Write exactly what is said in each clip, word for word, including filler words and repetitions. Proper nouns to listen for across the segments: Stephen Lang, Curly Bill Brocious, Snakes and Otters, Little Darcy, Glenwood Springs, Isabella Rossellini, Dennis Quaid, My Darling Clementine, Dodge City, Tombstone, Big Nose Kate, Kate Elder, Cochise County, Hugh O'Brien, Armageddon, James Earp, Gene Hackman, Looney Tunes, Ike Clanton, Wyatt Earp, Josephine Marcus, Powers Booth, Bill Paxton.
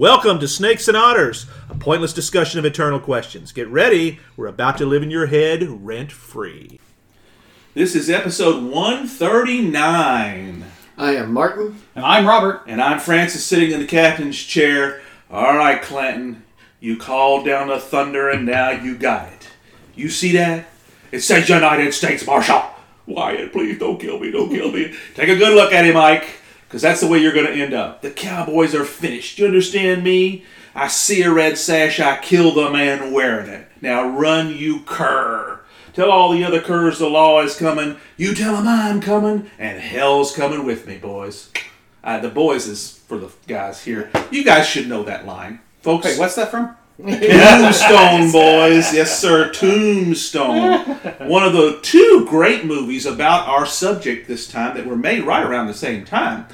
Welcome to Snakes and Otters, a pointless discussion of eternal questions. Get ready, we're about to live in your head rent-free. This is episode one thirty-nine. I am Martin. And I'm Robert. And I'm Francis, sitting in the captain's chair. All right, Clanton, you called down the thunder and now you got it. You see that? It says United States Marshal. Wyatt, please don't kill me, don't kill me. Take a good look at him, Mike. Because that's the way you're going to end up. The Cowboys are finished. You understand me? I see a red sash. I kill the man wearing it. Now run, you cur. Tell all the other curs the law is coming. You tell them I'm coming. And hell's coming with me, boys. Uh, the boys is for the guys here. You guys should know that line. Folks. Hey, what's that from? Tombstone, boys. Yes, sir. Tombstone. One of the two great movies about our subject this time that were made right around the same time.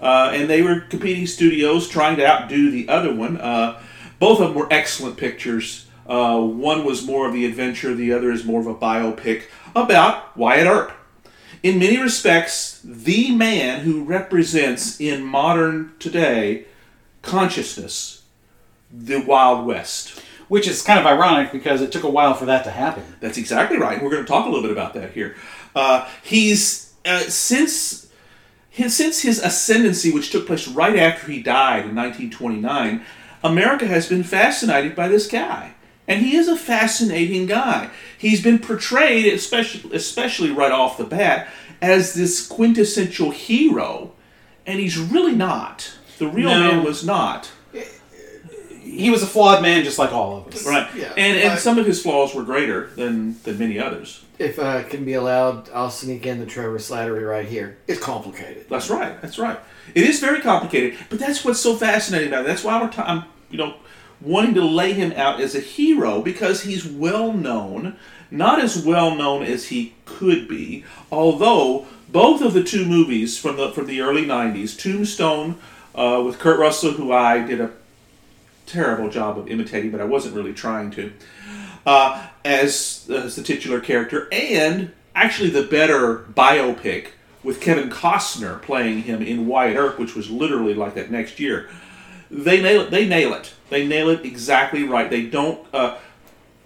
Uh, and they were competing studios trying to outdo the other one. Uh, both of them were excellent pictures. Uh, one was more of the adventure. The other is more of a biopic about Wyatt Earp. In many respects, the man who represents in modern today consciousness, the Wild West. Which is kind of ironic because it took a while for that to happen. That's exactly right. We're going to talk a little bit about that here. Uh, he's, uh, since his, since his ascendancy, which took place right after he died in nineteen twenty-nine, America has been fascinated by this guy. And he is a fascinating guy. He's been portrayed, especially, especially right off the bat, as this quintessential hero. And he's really not. The real no. man was not. He was a flawed man, just like all of us. Right. Yeah. And and uh, some of his flaws were greater than, than many others. If I uh, can be allowed, I'll sneak in the Trevor Slattery right here. It's complicated. That's right. That's right. It is very complicated, but that's what's so fascinating about it. That's why we're t- I'm, you know, wanting to lay him out as a hero, because he's well known, not as well known as he could be, although both of the two movies from the from the early nineties, Tombstone uh, with Kurt Russell, who I did a terrible job of imitating, but I wasn't really trying to, uh, as, as the titular character, and actually the better biopic with Kevin Costner playing him in Wyatt Earp, which was literally like that next year. They nail it. They nail it. They nail it exactly right. They don't... Uh,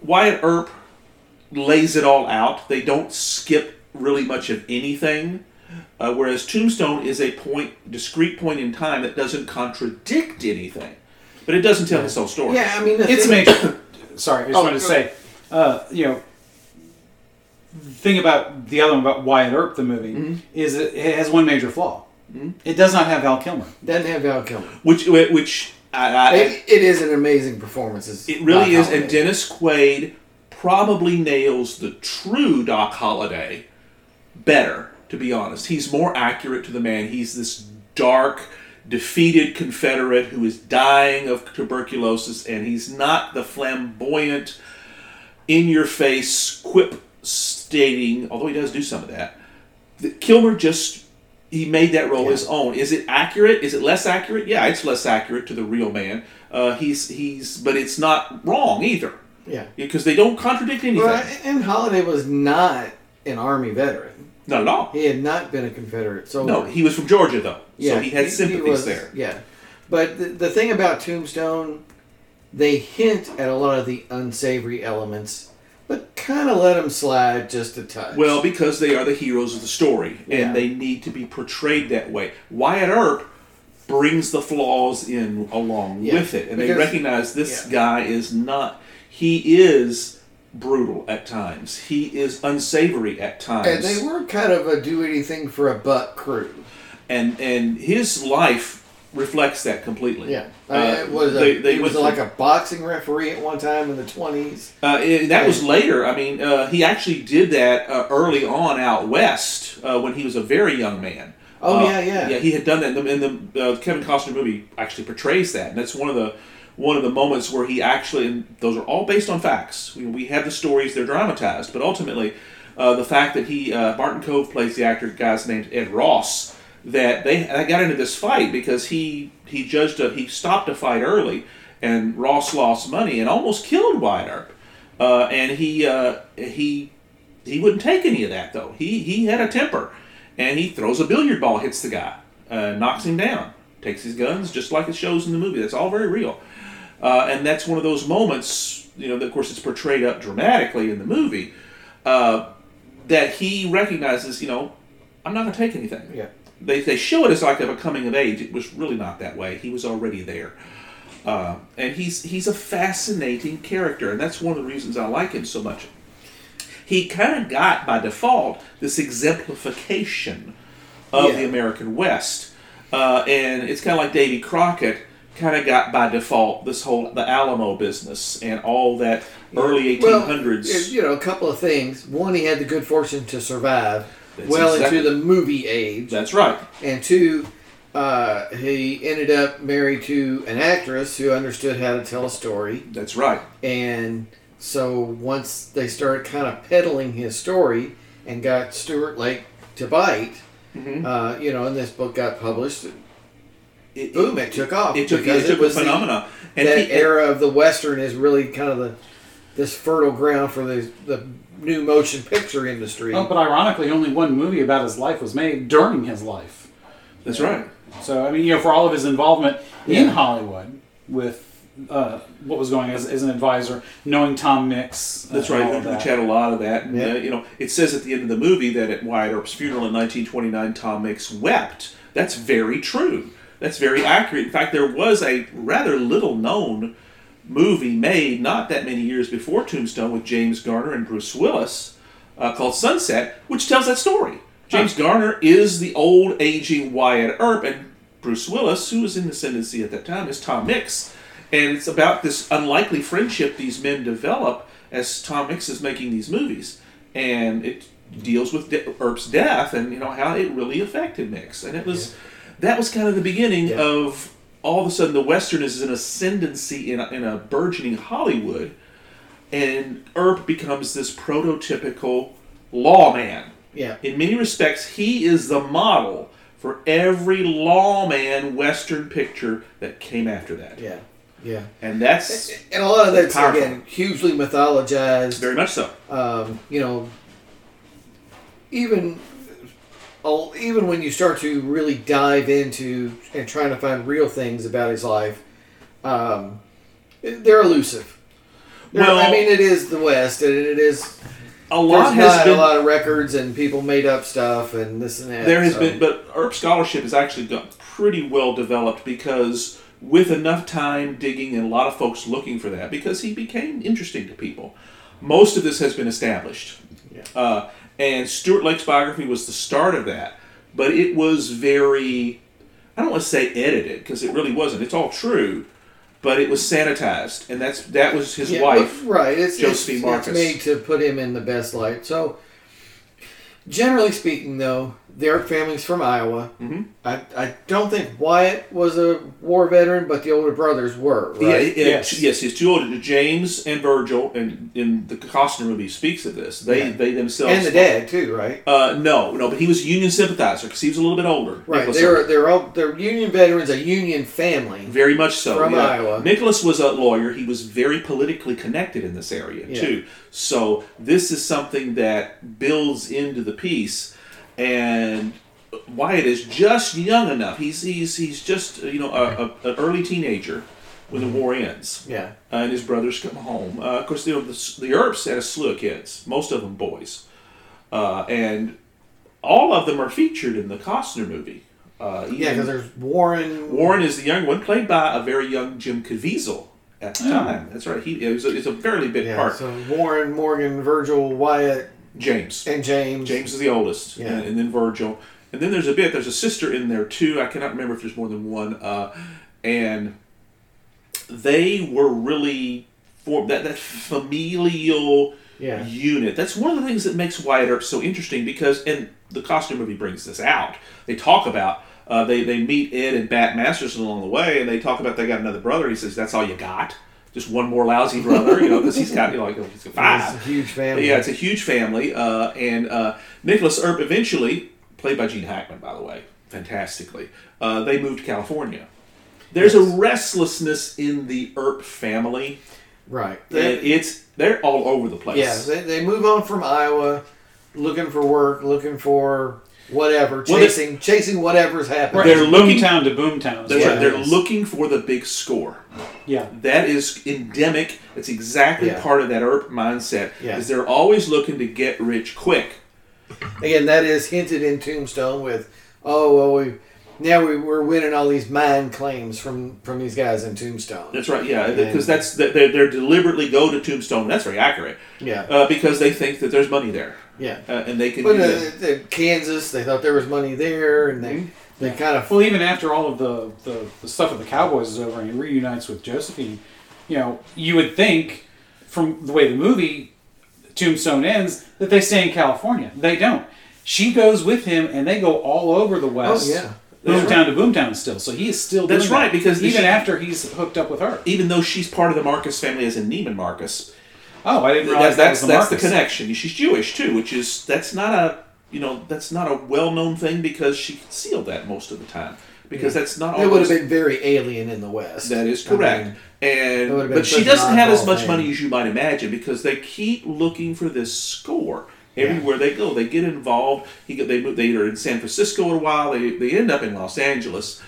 Wyatt Earp lays it all out. They don't skip really much of anything, uh, whereas Tombstone is a point, discrete point in time that doesn't contradict anything. But it doesn't tell his whole story. Yeah, I mean... It's major... Sorry, I just oh, wanted to say, uh, you know, the thing about the other one about Wyatt Earp, the movie, mm-hmm. is it has one major flaw. Mm-hmm. It does not have Val Kilmer. Doesn't have Val Kilmer. Which... which I, I, it, it is an amazing performance. It's it really is, Holliday. And Dennis Quaid probably nails the true Doc Holliday better, to be honest. He's more accurate to the man. He's this dark... defeated Confederate who is dying of tuberculosis, and he's not the flamboyant, in-your-face, quip-stating, although he does do some of that. Kilmer just, he made that role yeah. his own. Is it accurate? Is it less accurate? Yeah, it's less accurate to the real man. Uh, he's he's, but it's not wrong either. Yeah. Because they don't contradict anything. Well, and Holliday was not an Army veteran. Not at all. He had not been a Confederate soldier. No, he was from Georgia, though. Yeah, so he had he, sympathies he was, there. Yeah. But the, the thing about Tombstone, they hint at a lot of the unsavory elements, but kind of let them slide just a touch. Well, because they are the heroes of the story, and yeah. they need to be portrayed that way. Wyatt Earp brings the flaws in along yeah. with it, and because, they recognize this yeah. guy is not... He is... brutal at times. He is unsavory at times. And they were kind of a do-anything for a buck crew. And and his life reflects that completely. Yeah. Uh, uh, it was, they, a, they he was like a boxing referee at one time in the twenties. Uh, it, that and, was later. I mean, uh, he actually did that uh, early on out west uh, when he was a very young man. Oh, uh, yeah, yeah. Yeah, he had done that. And the, and the uh, Kevin Costner movie actually portrays that. And that's one of the One of the moments where he actually, and those are all based on facts. We, we have the stories, they're dramatized, but ultimately, uh, the fact that he, uh, Martin Cove plays the actor, guy's named Ed Ross, that they, they got into this fight because he he judged a, he stopped a fight early, and Ross lost money and almost killed Wyatt Earp, uh, and he uh, he he wouldn't take any of that though. He he had a temper, and he throws a billiard ball, hits the guy, uh, knocks him down. takes his guns, just like it shows in the movie. That's all very real. Uh, and that's one of those moments, you know, that, of course, it's portrayed up dramatically in the movie, uh, that he recognizes, you know, I'm not going to take anything. Yeah. They they show it as like a coming of age. It was really not that way. He was already there. Uh, and he's he's a fascinating character, and that's one of the reasons I like him so much. He kind of got, by default, this exemplification of yeah. the American West. Uh, and it's kind of like Davy Crockett kind of got, by default, this whole, the Alamo business and all that yeah. early eighteen hundreds. Well, you know, a couple of things. One, he had the good fortune to survive That's well exactly. into the movie age. That's right. And two, uh, he ended up married to an actress who understood how to tell a story. That's right. And so once they started kind of peddling his story and got Stuart Lake to bite, mm-hmm. uh, you know, and this book got published, it, it, boom, it, it took off. It took, because it took it was a phenomena. And that he, era of the Western is really kind of the this fertile ground for the the new motion picture industry. Oh, but ironically, only one movie about his life was made during his life. That's yeah. right. So, I mean, you know, for all of his involvement yeah. in Hollywood with uh, what was going on as, as an advisor, knowing Tom Mix. That's uh, right. We that. had a lot of that. And, yeah. uh, you know, it says at the end of the movie that at Wyatt Earp's funeral in nineteen twenty-nine, Tom Mix wept. That's very true. That's very accurate. In fact, there was a rather little known movie made not that many years before Tombstone with James Garner and Bruce Willis uh, called Sunset, which tells that story. James huh. Garner is the old aging Wyatt Earp, and Bruce Willis, who was in ascendancy at that time, is Tom Mix. And it's about this unlikely friendship these men develop as Tom Mix is making these movies. And it deals with de- Earp's death and, you know, how it really affected Mix. And it was yeah. that was kind of the beginning yeah. of all of a sudden the Western is an ascendancy in a, in a burgeoning Hollywood, and Earp becomes this prototypical lawman. Yeah. In many respects, he is the model for every lawman Western picture that came after that. Yeah. Yeah. And that's and a lot of that's powerful. Again hugely mythologized. Very much so. Um, you know, even. Even when you start to really dive into and trying to find real things about his life, um, they're elusive. They're, well, I mean, it is the West, and it is a lot has not been, a lot of records, and people made up stuff, and this and that. There has so. been, but Earp scholarship has actually got pretty well developed because with enough time digging and a lot of folks looking for that, because he became interesting to people. Most of this has been established. Yeah. Uh, And Stuart Lake's biography was the start of that. But it was very, I don't want to say edited, because it really wasn't. It's all true. But it was sanitized. And that's that was his yeah, wife, right. it's, Josephine it's, Marcus. It's made to put him in the best light. So, generally speaking, though, the Earp family's from Iowa. Mm-hmm. I, I don't think Wyatt was a war veteran, but the older brothers were, right? Yeah, it, yes. It, yes, his two older, James and Virgil, and in the Costner movie speaks of this. They yeah. they themselves... And the dad, too, right? Uh, no, no, but he was a Union sympathizer, because he was a little bit older. Right, they were, they were all, they're Union veterans, a Union family. Very much so. From yeah. Iowa. Nicholas was a lawyer. He was very politically connected in this area, yeah. too. So this is something that builds into the piece. And Wyatt is just young enough. He's he's he's just you know a, a, an early teenager when the war ends. Yeah. Uh, and his brothers come home. Uh, of course, you know the, the Earps had a slew of kids. Most of them boys, uh, and all of them are featured in the Costner movie. Uh, yeah, because there's Warren. Warren is the young one, played by a very young Jim Caviezel at the time. Oh. That's right. He it was a, it's a fairly big yeah, part. So Warren, Morgan, Virgil, Wyatt. James. And James. James is the oldest. Yeah. And, and then Virgil. And then there's a bit, there's a sister in there too. I cannot remember if there's more than one. Uh, and they were really formed, that, that familial yeah. unit. That's one of the things that makes Wyatt Earp so interesting because, and the Costner movie brings this out. They talk about, uh, they, they meet Ed and Bat Masterson along the way, and they talk about they got another brother. He says, that's all you got? Just one more lousy brother, you know, because he's got, you know, like, he's got five. It's a huge family. But yeah, it's a huge family. Uh, and uh, Nicholas Earp eventually, played by Gene Hackman, by the way, fantastically, uh, they moved to California. There's yes. a restlessness in the Earp family. Right. They, it's They're all over the place. Yeah, they, they move on from Iowa, looking for work, looking for whatever, chasing well, chasing whatever's happening. Right. They're looking boomtown to boomtown. They're, yeah. right. They're looking for the big score. Yeah, that is endemic. That's exactly yeah. part of that Earp mindset. Yeah. Is they're always looking to get rich quick. Again, that is hinted in Tombstone with, oh well, we now we, we're winning all these mine claims from, from these guys in Tombstone. That's right. Yeah, because that's they're, they're deliberately go to Tombstone. That's very accurate. Yeah, uh, because they think that there's money there. Yeah, uh, and they can. But uh, Kansas, they thought there was money there, and they mm-hmm. they yeah. kind of. Well, even after all of the, the, the stuff with the Cowboys is over, and he reunites with Josephine. You know, you would think from the way the movie Tombstone ends that they stay in California. They don't. She goes with him, and they go all over the West. Oh yeah. Boomtown to boomtown still, so he is still doing That's right, that. Because even she, after he's hooked up with her. Even though she's part of the Marcus family as in Neiman Marcus. Oh, I didn't realize that's, that was the that's the connection. She's Jewish too, which is that's not a you know that's not a well-known thing because she concealed that most of the time because yeah. that's not always. It would have been very alien in the West. That is correct, I mean, and but she doesn't have as much thing. money as you might imagine because they keep looking for this score. Everywhere yeah. they go, they get involved. He, they they are in San Francisco a while. They they end up in Los Angeles,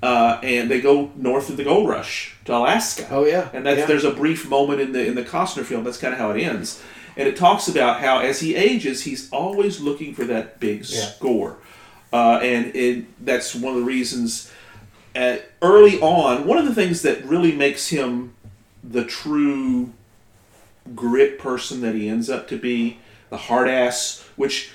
uh, and they go north of the gold rush to Alaska. Oh yeah, and that's yeah. there's a brief moment in the in the Costner film. That's kind of how it ends, and it talks about how as he ages, he's always looking for that big yeah. score, uh, and it, that's one of the reasons. At, early on, one of the things that really makes him the true grit person that he ends up to be. The hard ass, which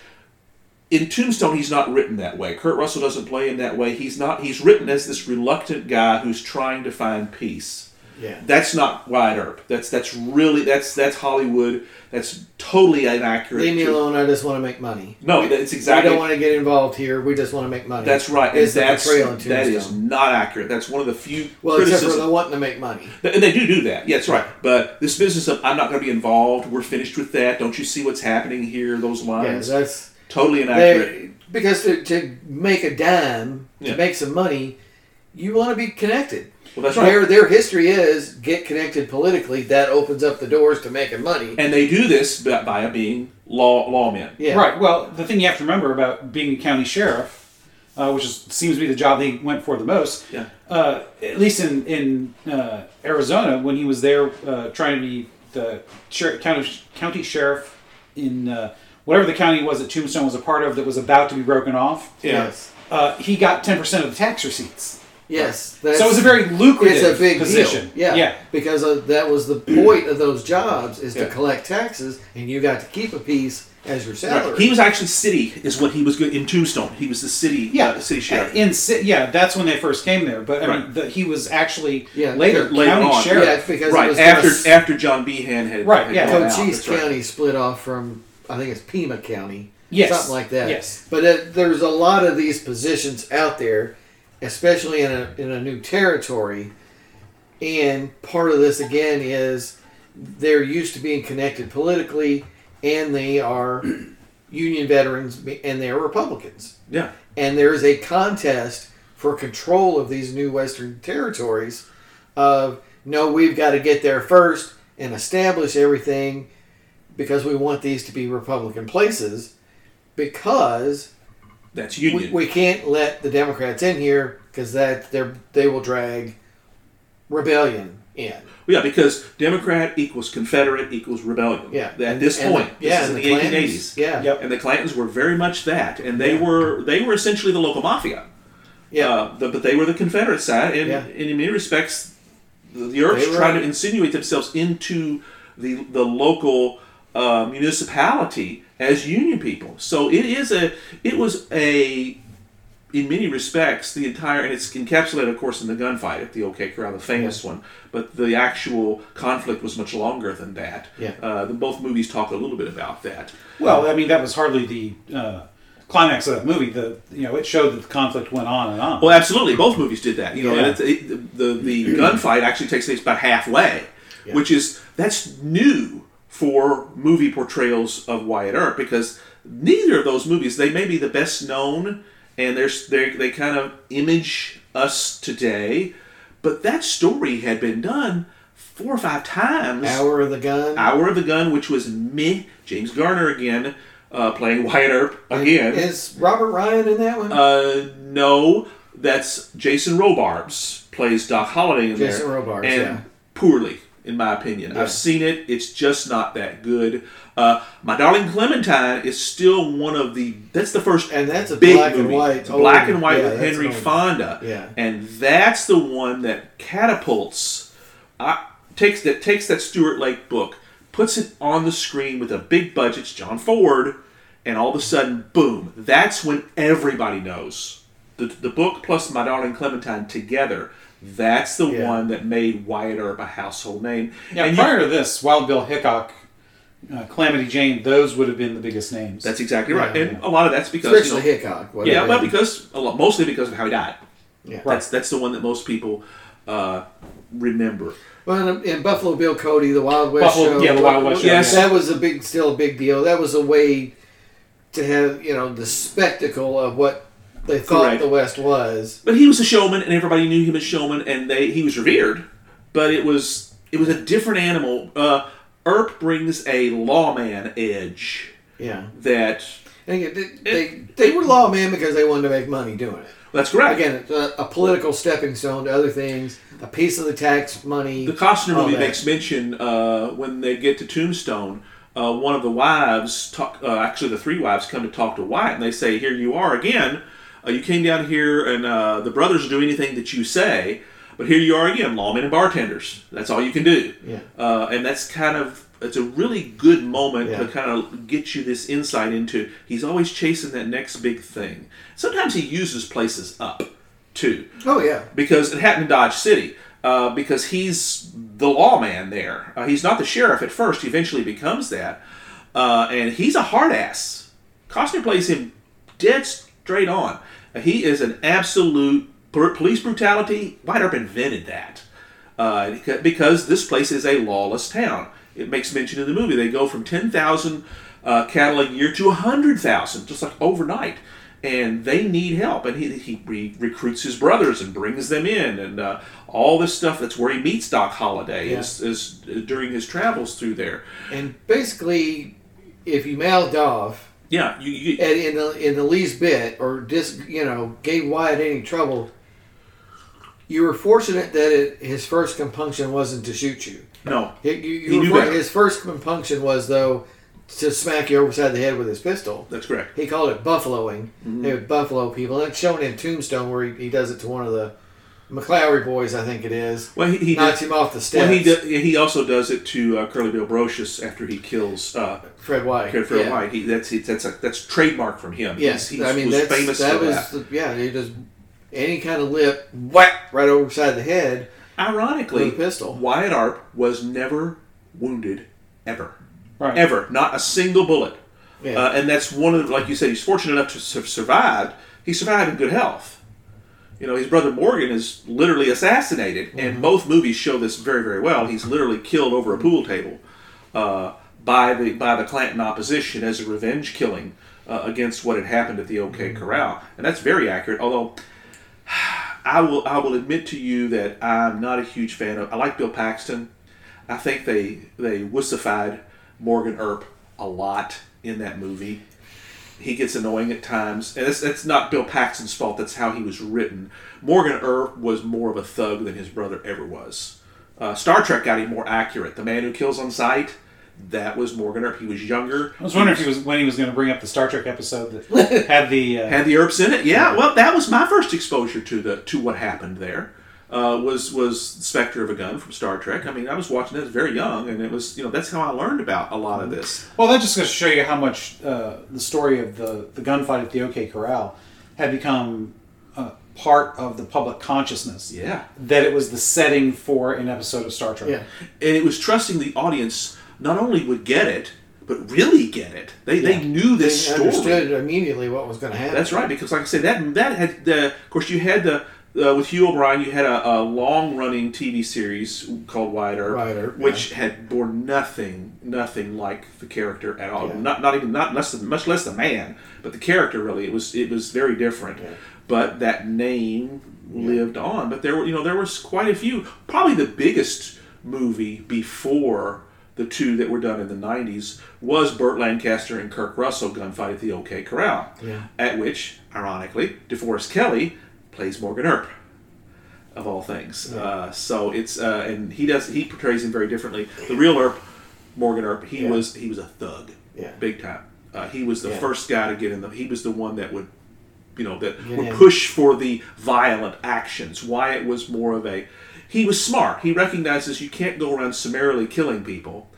in Tombstone he's not written that way. Kurt Russell doesn't play him that way. He's not. He's written as this reluctant guy who's trying to find peace. Yeah, that's not Wyatt Earp. That's that's really that's that's Hollywood. That's totally inaccurate. Leave me alone. I just want to make money. No, that's exactly. We don't want to get involved here. We just want to make money. That's right. Is that that is not accurate. That's one of the few. Well, criticisms. Except for the wanting to make money, and they do do that. Yeah, that's right. But this business of I'm not going to be involved. We're finished with that. Don't you see what's happening here? Those lines. Yeah, that's totally inaccurate. Because to, to make a dime, to yeah. make some money, you want to be connected. Well, that's right. Their, their history is get connected politically. That opens up the doors to making money. And they do this by being law lawmen. Yeah. Right. Well, the thing you have to remember about being a county sheriff, uh, which is, seems to be the job they went for the most, yeah. uh, at least in, in uh, Arizona, when he was there uh, trying to be the sheriff, county, county sheriff in uh, whatever the county was that Tombstone was a part of that was about to be broken off, yes, uh, he got ten percent of the tax receipts. Yes. Right. So it's a very lucrative it's a big position. Deal. Yeah. yeah. Because of, that was the point of those jobs is yeah. to collect taxes, and you got to keep a piece as your salary. Right. He was actually city is what he was good in Tombstone. He was the city yeah. uh, the city sheriff. In yeah, that's when they first came there, but I right. mean the, he was actually yeah, later county on. sheriff. Yeah, because right. it was after s- after John B. Hand had Right. Had yeah. Cochise County right. split off from I think it's Pima County. Yes. Something like that. Yes. But uh, there's a lot of these positions out there. Especially in a in a new territory, and part of this again is they're used to being connected politically, and they are Union veterans and they are Republicans. Yeah, and there is a contest for control of these new Western territories. Of no, we've got to get there first and establish everything because we want these to be Republican places because. That's union. We, we can't let the Democrats in here because that they they will drag rebellion in. Yeah, because Democrat equals Confederate equals rebellion. Yeah, at and, this and point, the, yeah, this is in the eighteen eighties. Yeah, yep. And the Clantons were very much that, and they yeah. were they were essentially the local mafia. Yeah, uh, the, but they were the Confederate side, and, yeah. and in many respects, the, the Earps tried right. to insinuate themselves into the the local uh, municipality. As union people, so it is a. It was a, in many respects, the entire and it's encapsulated, of course, in the gunfight at the OK Corral, the famous yeah. one. But the actual conflict was much longer than that. Yeah. Uh, the, both movies talk a little bit about that. Well, I mean, that was hardly the uh, climax of that movie. The you know it showed that the conflict went on and on. Well, absolutely, both movies did that. You know, yeah. and it's, it, the the gunfight actually takes place about halfway, yeah. which is that's new. For movie portrayals of Wyatt Earp, because neither of those movies, they may be the best known, and they're, they're, they kind of image us today, but that story had been done four or five times. Hour of the Gun. Hour of the Gun, which was meh. James Garner again, uh, playing Wyatt Earp again. Is Robert Ryan in that one? Uh, no, that's Jason Robards plays Doc Holliday in there. Jason Robards, and yeah. poorly, in my opinion. Yeah. I've seen it. It's just not that good. Uh, My Darling Clementine is still one of the... That's the first and that's a big black movie. And white. It's black and white yeah, with Henry Fonda. Yeah. And that's the one that catapults... Uh, takes that takes that Stuart Lake book, puts it on the screen with a big budget. It's John Ford. And all of a sudden, boom. That's when everybody knows. The, the book plus My Darling Clementine together... That's the yeah. one that made Wyatt Earp a household name. Yeah, and prior you, to this, Wild Bill Hickok, uh, Calamity Jane, those would have been the biggest names. That's exactly right. Yeah, and yeah. a lot of that's because... Especially you know, Hickok. Yeah, well, because, a lot, mostly because of how he died. Yeah. That's, that's the one that most people uh, remember. Well, and Buffalo Bill Cody, the Wild West Buffalo, show. Yeah, the Wild West yes. show. That was a big, still a big deal. That was a way to have, you know, the spectacle of what... They thought Correct. the West was, but he was a showman, and everybody knew him as showman, and they he was revered. But it was it was a different animal. Uh, Earp brings a lawman edge. Yeah, that they it, they, they were lawmen because they wanted to make money doing it. That's correct. Again, a, a political stepping stone to other things, a piece of the tax money. The Costner movie that. makes mention uh, when they get to Tombstone. Uh, one of the wives, talk, uh, actually the three wives, come to talk to Wyatt, and they say, "Here you are again." Uh, you came down here, and uh, the brothers do anything that you say, but here you are again, lawmen and bartenders. That's all you can do. Yeah. Uh, and that's kind of, it's a really good moment yeah. to kind of get you this insight into, he's always chasing that next big thing. Sometimes he uses places up, too. Oh, yeah. Because it happened in Dodge City, uh, because he's the lawman there. Uh, he's not the sheriff at first. He eventually becomes that. Uh, and he's a hard ass. Costner plays him dead straight on. He is an absolute police brutality. Wyatt Earp invented that uh, because this place is a lawless town. It makes mention in the movie. They go from ten thousand uh, cattle a year to one hundred thousand, just like overnight. And they need help. And he, he re- recruits his brothers and brings them in. And uh, all this stuff, that's where he meets Doc Holliday yeah. is, is during his travels through there. And basically, if you mouthed off, Yeah, you, you and in the in the least bit, or just you know, gave Wyatt any trouble. You were fortunate that it, his first compunction wasn't to shoot you. No, it, you, you he were, knew his first compunction was though to smack you over the side of the head with his pistol. That's correct. He called it buffaloing. Mm-hmm. They would buffalo people, and it's shown in Tombstone where he, he does it to one of the McClowry boys, I think it is. Well, he, he knocks did, him off the steps. Well, he do, he also does it to uh, Curly Bill Brocious after he kills uh, Fred White. Fred, Fred yeah. White. He, that's he, that's a that's trademark from him. Yes, he's, he's I mean, was that's, famous that for was, that. Yeah, he does any kind of lip whack right over the side of the head. Ironically, with a pistol. Wyatt Earp was never wounded ever, right. ever, not a single bullet. Yeah. Uh, and that's one of the, like you said, he's fortunate enough to have survived. He survived in good health. You know, his brother Morgan is literally assassinated, mm-hmm. and both movies show this very, very well. He's literally killed over a pool table uh, by the by the Clanton opposition as a revenge killing uh, against what had happened at the OK Corral, and that's very accurate. Although I will I will admit to you that I'm not a huge fan of. I like Bill Paxton. I think they they wussified Morgan Earp a lot in that movie. He gets annoying at times. And that's, that's not Bill Paxton's fault. That's how he was written. Morgan Earp was more of a thug than his brother ever was. Uh, Star Trek got him more accurate. The Man Who Kills on Sight, that was Morgan Earp. He was younger. I was wondering he was, if he was, when he was going to bring up the Star Trek episode that had the... Uh, had the Earps in it? Yeah, well, that was my first exposure to the to what happened there. Uh, was was Spectre of a Gun from Star Trek. I mean, I was watching this very young, and it was, you know, that's how I learned about a lot of this. Well, that just goes to show you how much uh, the story of the, the gunfight at the OK Corral had become uh, part of the public consciousness. Yeah. That it was the setting for an episode of Star Trek. Yeah. And it was trusting the audience not only would get it, but really get it. They yeah. they knew this they story. They understood immediately what was going to happen. That's right, because like I said, that, that had the... Of course, you had the... Uh, with Hugh O'Brien, you had a, a long-running T V series called Wyatt Earp, Wyatt Earp which yeah. had bore nothing, nothing like the character at all. Yeah. Not, not even, not less than, much less the man, but the character really. It was, it was very different. Yeah. But that name yeah. lived on. But there were, you know, there was quite a few. Probably the biggest movie before the two that were done in the nineties, was Burt Lancaster and Kurt Russell gunfight at the OK Corral. Yeah. At which, ironically, DeForest Kelley plays Morgan Earp, of all things. Yeah. Uh, so it's uh, and he does he portrays him very differently. The real Earp, Morgan Earp, he yeah. was he was a thug, yeah. big time. Uh, he was the yeah. first guy to get in the. He was the one that would, you know, that yeah. would push for the violent actions. Wyatt was more of a. He was smart. He recognizes you can't go around summarily killing people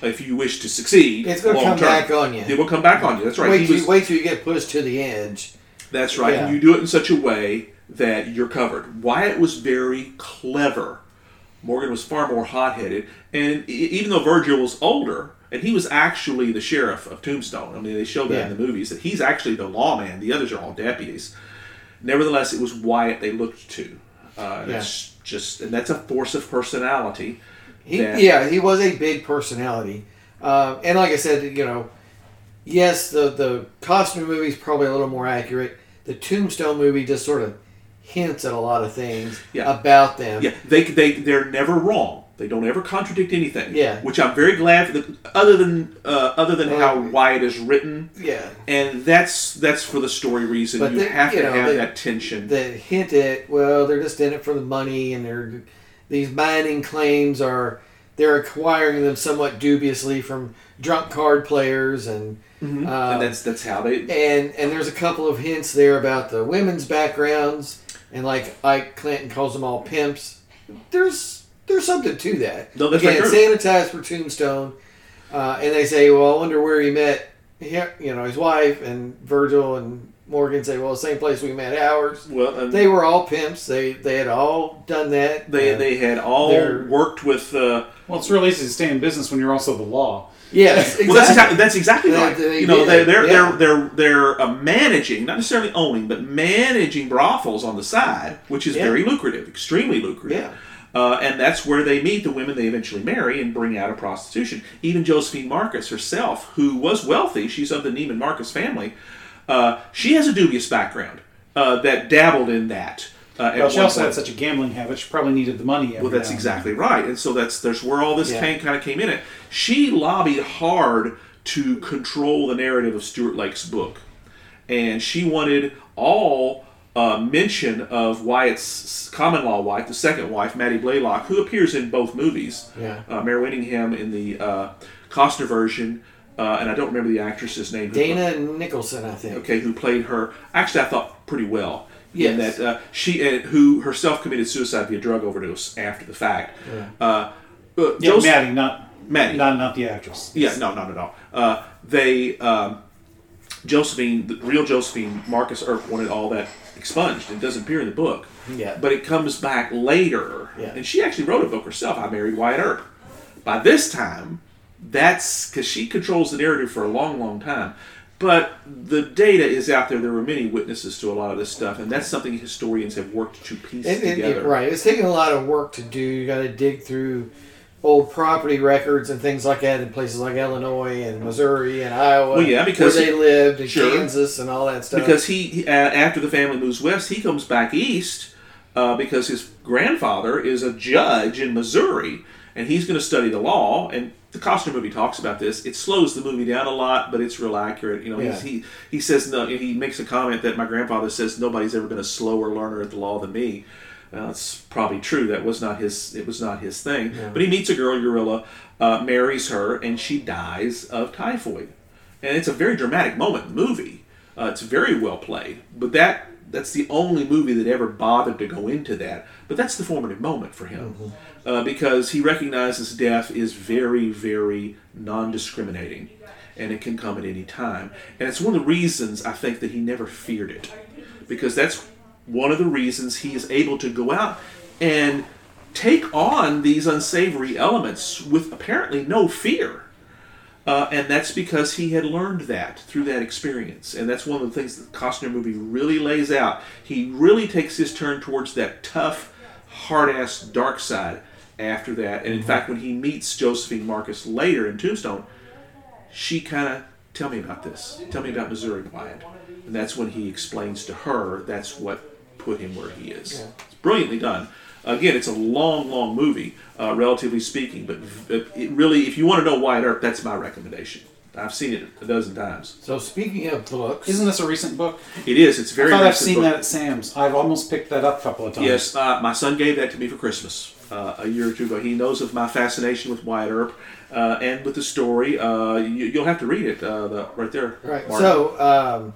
if you wish to succeed. It's going to come term. back on you. It will come back on you. That's right. Wait, till, was, wait till you get pushed to the edge. That's right. Yeah. And you do it in such a way that you're covered. Wyatt was very clever. Morgan was far more hot-headed. And even though Virgil was older, and he was actually the sheriff of Tombstone. I mean, they show that yeah. in the movies, that he's actually the lawman. The others are all deputies. Nevertheless, it was Wyatt they looked to. Uh, yeah. That's just, and that's a force of personality. He, yeah, he was a big personality, uh, and like I said, you know, yes, the the Costner movie is probably a little more accurate. The Tombstone movie just sort of hints at a lot of things yeah. about them. Yeah, they they they're never wrong. They don't ever contradict anything. Yeah, which I'm very glad for the, other than uh, other than uh, how Wyatt is written. Yeah, and that's that's for the story reason. But you they, have you to know, have they, that tension. They hint at well, they're just in it for the money, and they're these mining claims are they're acquiring them somewhat dubiously from drunk card players, and mm-hmm. um, and that's that's how they and and there's a couple of hints there about the women's backgrounds, and like Ike Clanton calls them all pimps. There's There's something to that. No, that's Again, sanitized for Tombstone, uh, and they say, "Well, I wonder where he met, you know, his wife." And Virgil and Morgan say, "Well, the same place we met ours." Well, um, they were all pimps. They they had all done that. They they had all worked with. Uh, well, it's real easy to stay in business when you're also the law. Yes, exactly. Well, that's exactly, that's exactly they, right. They, you know, they, they're, yeah. they're they're they're uh, managing, not necessarily owning, but managing brothels on the side, which is yeah. very lucrative, extremely lucrative. Yeah. Uh, and that's where they meet the women they eventually marry and bring out of prostitution. Even Josephine Marcus herself, who was wealthy, she's of the Neiman Marcus family, uh, she has a dubious background uh, that dabbled in that. Uh, well, she also point. had such a gambling habit, she probably needed the money. Well, that's exactly right. And so that's there's where all this yeah. pain kind of came in it. She lobbied hard to control the narrative of Stuart Lake's book. And she wanted all... Uh, mention of Wyatt's common-law wife, the second wife, Maddie Blaylock, who appears in both movies. Yeah. Uh, Mary Winningham in the uh, Costner version, uh, and I don't remember the actress's name. Dana played, Nicholson, I think. Okay, who played her, actually I thought pretty well. Yes. In that, uh, she, uh, who herself committed suicide via drug overdose after the fact. Yeah, uh, uh, yeah Joseph, Maddie, not Maddie. Not, not the actress. Yeah, no, not at all. Uh, they, um, Josephine, the real Josephine, Marcus Earp wanted all that expunged. It doesn't appear in the book. Yeah. But it comes back later. Yeah. And she actually wrote a book herself, I Married Wyatt Earp. By this time, that's because she controls the narrative for a long, long time. But the data is out there. There were many witnesses to a lot of this stuff, and that's something historians have worked to piece it, together. It, it, right. It's taken a lot of work to do. You got to dig through old property records and things like that in places like Illinois and Missouri and Iowa, well, yeah, because where they lived, and sure. Kansas and all that stuff. Because he, after the family moves west, he comes back east uh, because his grandfather is a judge in Missouri, and he's going to study the law. And the Costner movie talks about this. It slows the movie down a lot, but it's real accurate. You know, yeah. he he says no. He makes a comment that my grandfather says nobody's ever been a slower learner at the law than me. Well, it's probably true. That was not his. It was not his thing. Yeah. But he meets a girl, Urilla, uh, marries her, and she dies of typhoid. And it's a very dramatic moment in the movie. Uh, it's very well played. But that that's the only movie that ever bothered to go into that. But that's the formative moment for him, mm-hmm. uh, because he recognizes death is very, very non-discriminating, and it can come at any time. And it's one of the reasons I think that he never feared it, because that's. One of the reasons he is able to go out and take on these unsavory elements with apparently no fear. Uh, and that's because he had learned that through that experience. And that's one of the things that the Costner movie really lays out. He really takes his turn towards that tough, hard-ass dark side after that. And in fact, when he meets Josephine Marcus later in Tombstone, she kind of, tell me about this. Tell me about Missouri, Wyatt. And that's when he explains to her that's what put him where he is. Yeah. It's brilliantly done. Again, it's a long, long movie, uh, relatively speaking, but it really, if you want to know Wyatt Earp, that's my recommendation. I've seen it a dozen times. So speaking of books... Isn't this a recent book? It is. It's a very recent book. I thought I've seen book. that at Sam's. I've almost picked that up a couple of times. Yes, uh, my son gave that to me for Christmas uh, a year or two ago. He knows of my fascination with Wyatt Earp uh, and with the story. Uh, you, you'll have to read it uh, the, right there. Right. Martin. So, um,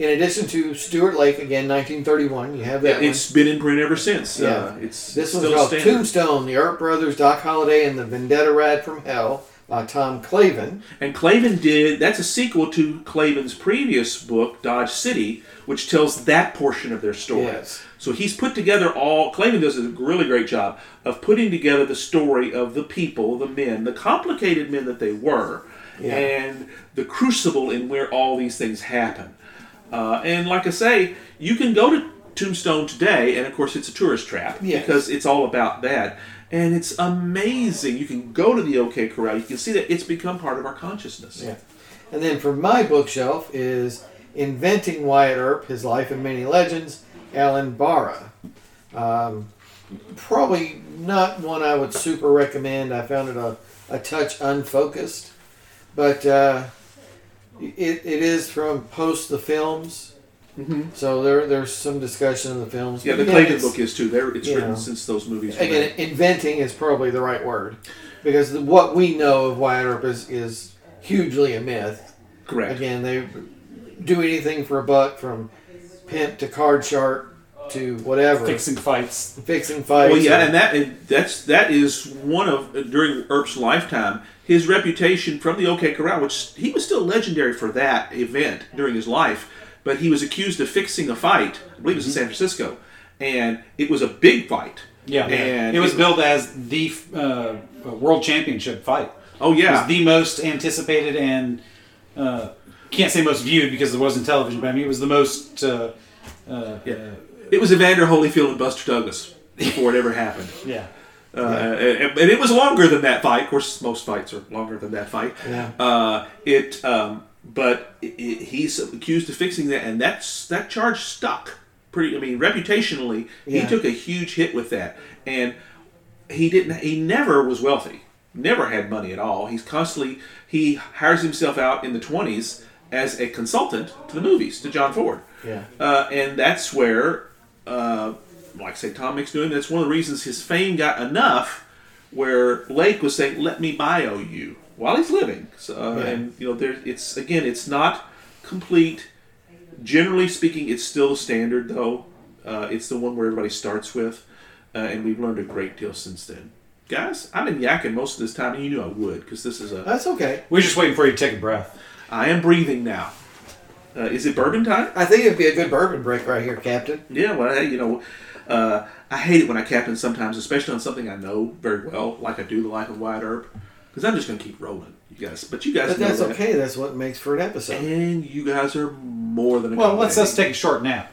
in addition to Stuart Lake, again, nineteen thirty-one, you have that yeah, It's one. been in print ever since. Yeah. Uh, it's this one's called standard. Tombstone, The Earp Brothers, Doc Holliday, and the Vendetta Ride from Hell. By Tom Clavin. And Clavin did, that's a sequel to Clavin's previous book, Dodge City, which tells that portion of their story. Yes. So he's put together all, Clavin does a really great job of putting together the story of the people, the men, the complicated men that they were, yeah. and the crucible in where all these things happen. Uh, and like I say, you can go to Tombstone today, and of course it's a tourist trap, yes. because it's all about that. And it's amazing. You can go to the OK Corral. You can see that it's become part of our consciousness. Yeah. And then for my bookshelf is Inventing Wyatt Earp, His Life and Many Legends, Alan Barra. Um, probably not one I would super recommend. I found it a, a touch unfocused. But uh, it, it is from post the films. Mm-hmm. So there, there's some discussion in the films. Yeah, the Clavin book is too. They're, it's written know, since those movies. Were again, made. Inventing is probably the right word, because the, what we know of Wyatt Earp is, is hugely a myth. Correct. Again, they do anything for a buck, from pimp to card shark to whatever. Fixing fights. Fixing fights. Well, yeah, or, and that and that's that is one of during Earp's lifetime. His reputation from the OK Corral, which he was still legendary for that event during his life. But he was accused of fixing a fight. I believe it was in San Francisco, and it was a big fight. Yeah, and it was, it was billed as the uh, world championship fight. Oh yeah, it was the most anticipated and uh, can't say most viewed because there wasn't television. But I mean, it was the most. Uh, uh, yeah. It was Evander Holyfield and Buster Douglas before it ever happened. Yeah. Uh, yeah. And it was longer than that fight. Of course, most fights are longer than that fight. Yeah. Uh, it. Um, But it, it, he's accused of fixing that, and that's that charge stuck. Pretty, I mean, reputationally, yeah. he took a huge hit with that, and he didn't. He never was wealthy, never had money at all. He's constantly he hires himself out in the twenties as a consultant to the movies to John Ford. Yeah, uh, and that's where, uh, like I say, Tom Mix doing. That's one of the reasons his fame got enough, where Lake was saying, "Let me bio you." While he's living, so, uh, yeah. and you know, there, it's again, it's not complete. Generally speaking, it's still the standard, though. Uh, it's the one where everybody starts with, uh, and we've learned a great deal since then. Guys, I've been yakking most of this time, and you knew I would, because this is a. That's okay. We're just waiting for you to take a breath. I am breathing now. Uh, is it bourbon time? I think it'd be a good bourbon break right here, Captain. Yeah, well, you know. Uh, I hate it when I captain sometimes, especially on something I know very well, like I do The Life of Wyatt Earp. Because I'm just going to keep rolling, you guys. But you guys but know that's that. okay. That's what makes for an episode. And you guys are more than a Well, let's us take a short nap.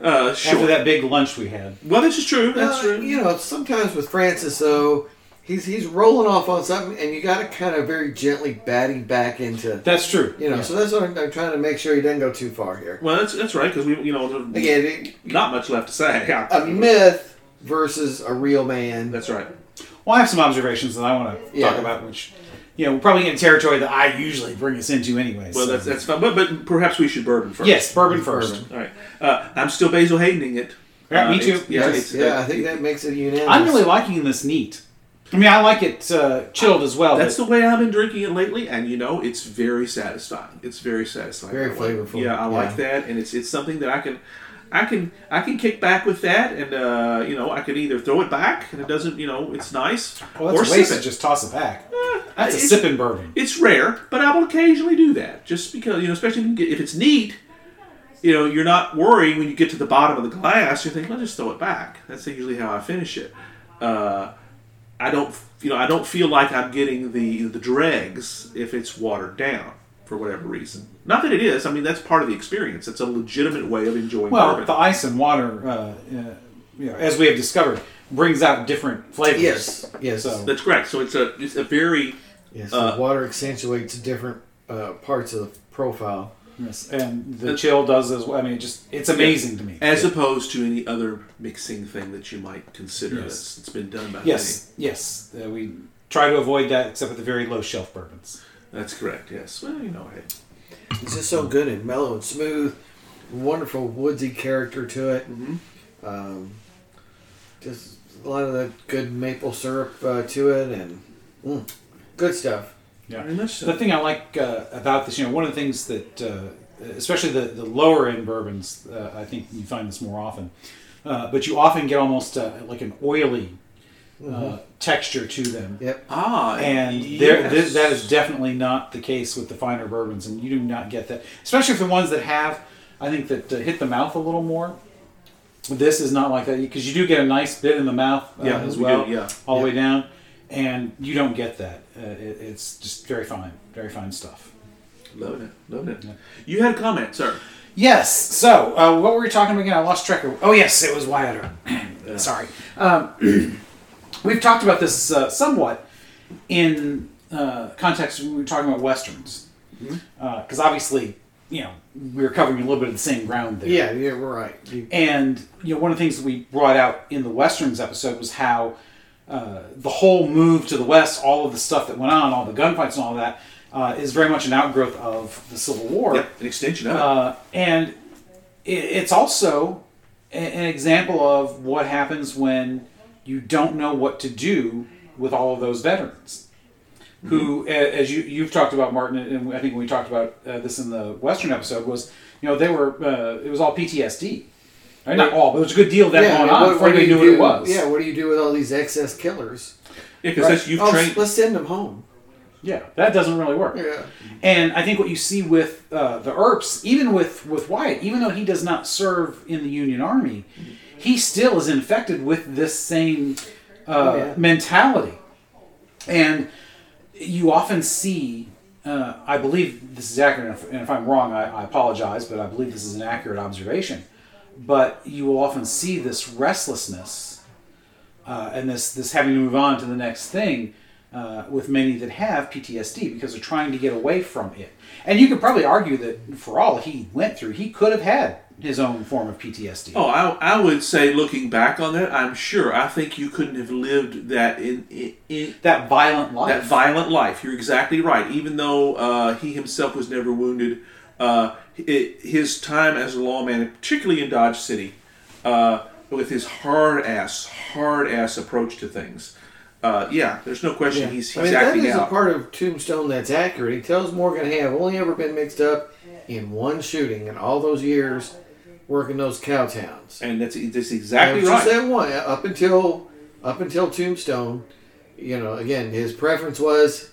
Uh, sure. After that big lunch we had. Well, this is true. That's uh, true. You know, sometimes with Francis, though, he's he's rolling off on something, and you got to kind of very gently bat him back into... That's true. You know, yeah. so that's what I'm, I'm trying to make sure he doesn't go too far here. Well, that's that's right, because we, you know, Again, it, not much left to say. A myth versus a real man. That's right. Well, I have some observations that I want to yeah. talk about, which, you know, we're probably in territory that I usually bring us into anyway. Well, so. that's, that's fine. But, but perhaps we should bourbon first. Yes, bourbon first. Bourbon. All right. Uh, I'm still Basil Haydening it. Yeah, uh, me too. It's, yeah, yes. it's, yeah uh, I think that makes it unanimous. I'm really liking this neat. I mean, I like it uh, chilled as well. That's the way I've been drinking it lately, and, you know, it's very satisfying. It's very satisfying. Very flavorful. Yeah, I yeah. like that, and it's it's something that I can... I can I can kick back with that, and uh, you know, I can either throw it back, and it doesn't, you know, it's nice, well, that's or sip it. Just toss it back. Eh, that's a sipping bourbon. It's rare, but I will occasionally do that, just because, you know, especially if it's neat. You know, you're not worrying when you get to the bottom of the glass. You're thinking, let's just throw it back. That's usually how I finish it. Uh, I don't, you know, I don't feel like I'm getting the the dregs if it's watered down. For whatever reason. Not that it is. I mean, that's part of the experience. It's a legitimate way of enjoying well, bourbon. Well, the ice and water, uh, uh, you know, as we have discovered, brings out different flavors. Yes, yes. So. That's correct. So it's a it's a very... Yes, uh, water accentuates different uh, parts of the profile. Yes, and the and, chill does as well. I mean, it just it's amazing yeah. to me. As yeah. opposed to any other mixing thing that you might consider yes. that's it's been done by yes, many. Yes, uh, we try to avoid that except with the very low shelf bourbons. That's correct, yes. Well, you know, hey. It's just so good and mellow and smooth. Wonderful woodsy character to it. Mm-hmm. Um, just a lot of the good maple syrup uh, to it and mm, good stuff. Yeah, the thing I like uh, about this, you know, one of the things that, uh, especially the, the lower end bourbons, uh, I think you find this more often, uh, but you often get almost uh, like an oily uh, mm-hmm. texture to them. Yep. Ah, and yes. there, this, that is definitely not the case with the finer bourbons, and you do not get that, especially for the ones that have, I think that uh, hit the mouth a little more. This is not like that because you do get a nice bit in the mouth uh, yeah, as well, we yeah. all the yeah. way down. And you don't get that. Uh, it, it's just very fine, very fine stuff. Loving it, loving it. Yeah. You had a comment, sir. Yes. So, uh, what were we talking about again? I lost track of. Oh, yes, it was Wyatt Earp. yeah. Sorry. Um, we've talked about this uh, somewhat in uh, context when we were talking about Westerns. Because mm-hmm. uh, obviously, you know, we were covering a little bit of the same ground there. Yeah, yeah, we're right. You... And, you know, one of the things that we brought out in the Westerns episode was how Uh, the whole move to the West, all of the stuff that went on, all the gunfights and all that, uh, is very much an outgrowth of the Civil War. Yep, an extension of it. Uh, and it, it's also a, an example of what happens when you don't know what to do with all of those veterans. Mm-hmm. Who, as you, you've talked about, Martin, and I think when we talked about uh, this in the Western episode, was, you know, they were, uh, it was all P T S D. Right. Not all, but it was a good deal that yeah, going on what, before what they knew do, what it was. Yeah, what do you do with all these excess killers? Yeah, because right. you've oh, trained... Let's send them home. Yeah, that doesn't really work. Yeah. And I think what you see with uh, the Earps, even with, with Wyatt, even though he does not serve in the Union Army, he still is infected with this same uh, oh, yeah. mentality. And you often see... Uh, I believe this is accurate, and if, and if I'm wrong, I, I apologize, but I believe this is an accurate observation. But you will often see this restlessness uh, and this, this having to move on to the next thing uh, with many that have P T S D because they're trying to get away from it. And you could probably argue that for all he went through, he could have had his own form of P T S D. Oh, I, I would say looking back on that, I'm sure. I think you couldn't have lived that in, in, in that violent life. That violent life. You're exactly right. Even though uh, he himself was never wounded. Uh, his time as a lawman, particularly in Dodge City, uh, with his hard ass, hard ass approach to things, uh, yeah, there's no question yeah. he's, he's I mean, acting out. That is out. A part of Tombstone that's accurate. He tells Morgan, "Hey, I've only ever been mixed up in one shooting in all those years working those cow towns." And that's that's exactly and right. Just that one up until up until Tombstone, you know. Again, his preference was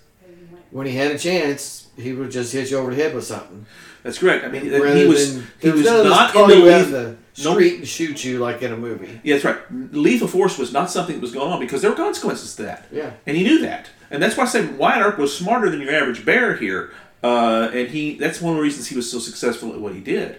when he had a chance, he would just hit you over the head with something. That's correct. I mean, Rather he was than, he was not in the, lethal, the street no, and shoot you like in a movie. Yeah, that's right. Lethal force was not something that was going on because there were consequences to that. Yeah, and he knew that, and that's why I say Wyatt Earp was smarter than your average bear here, uh, and he that's one of the reasons he was so successful at what he did.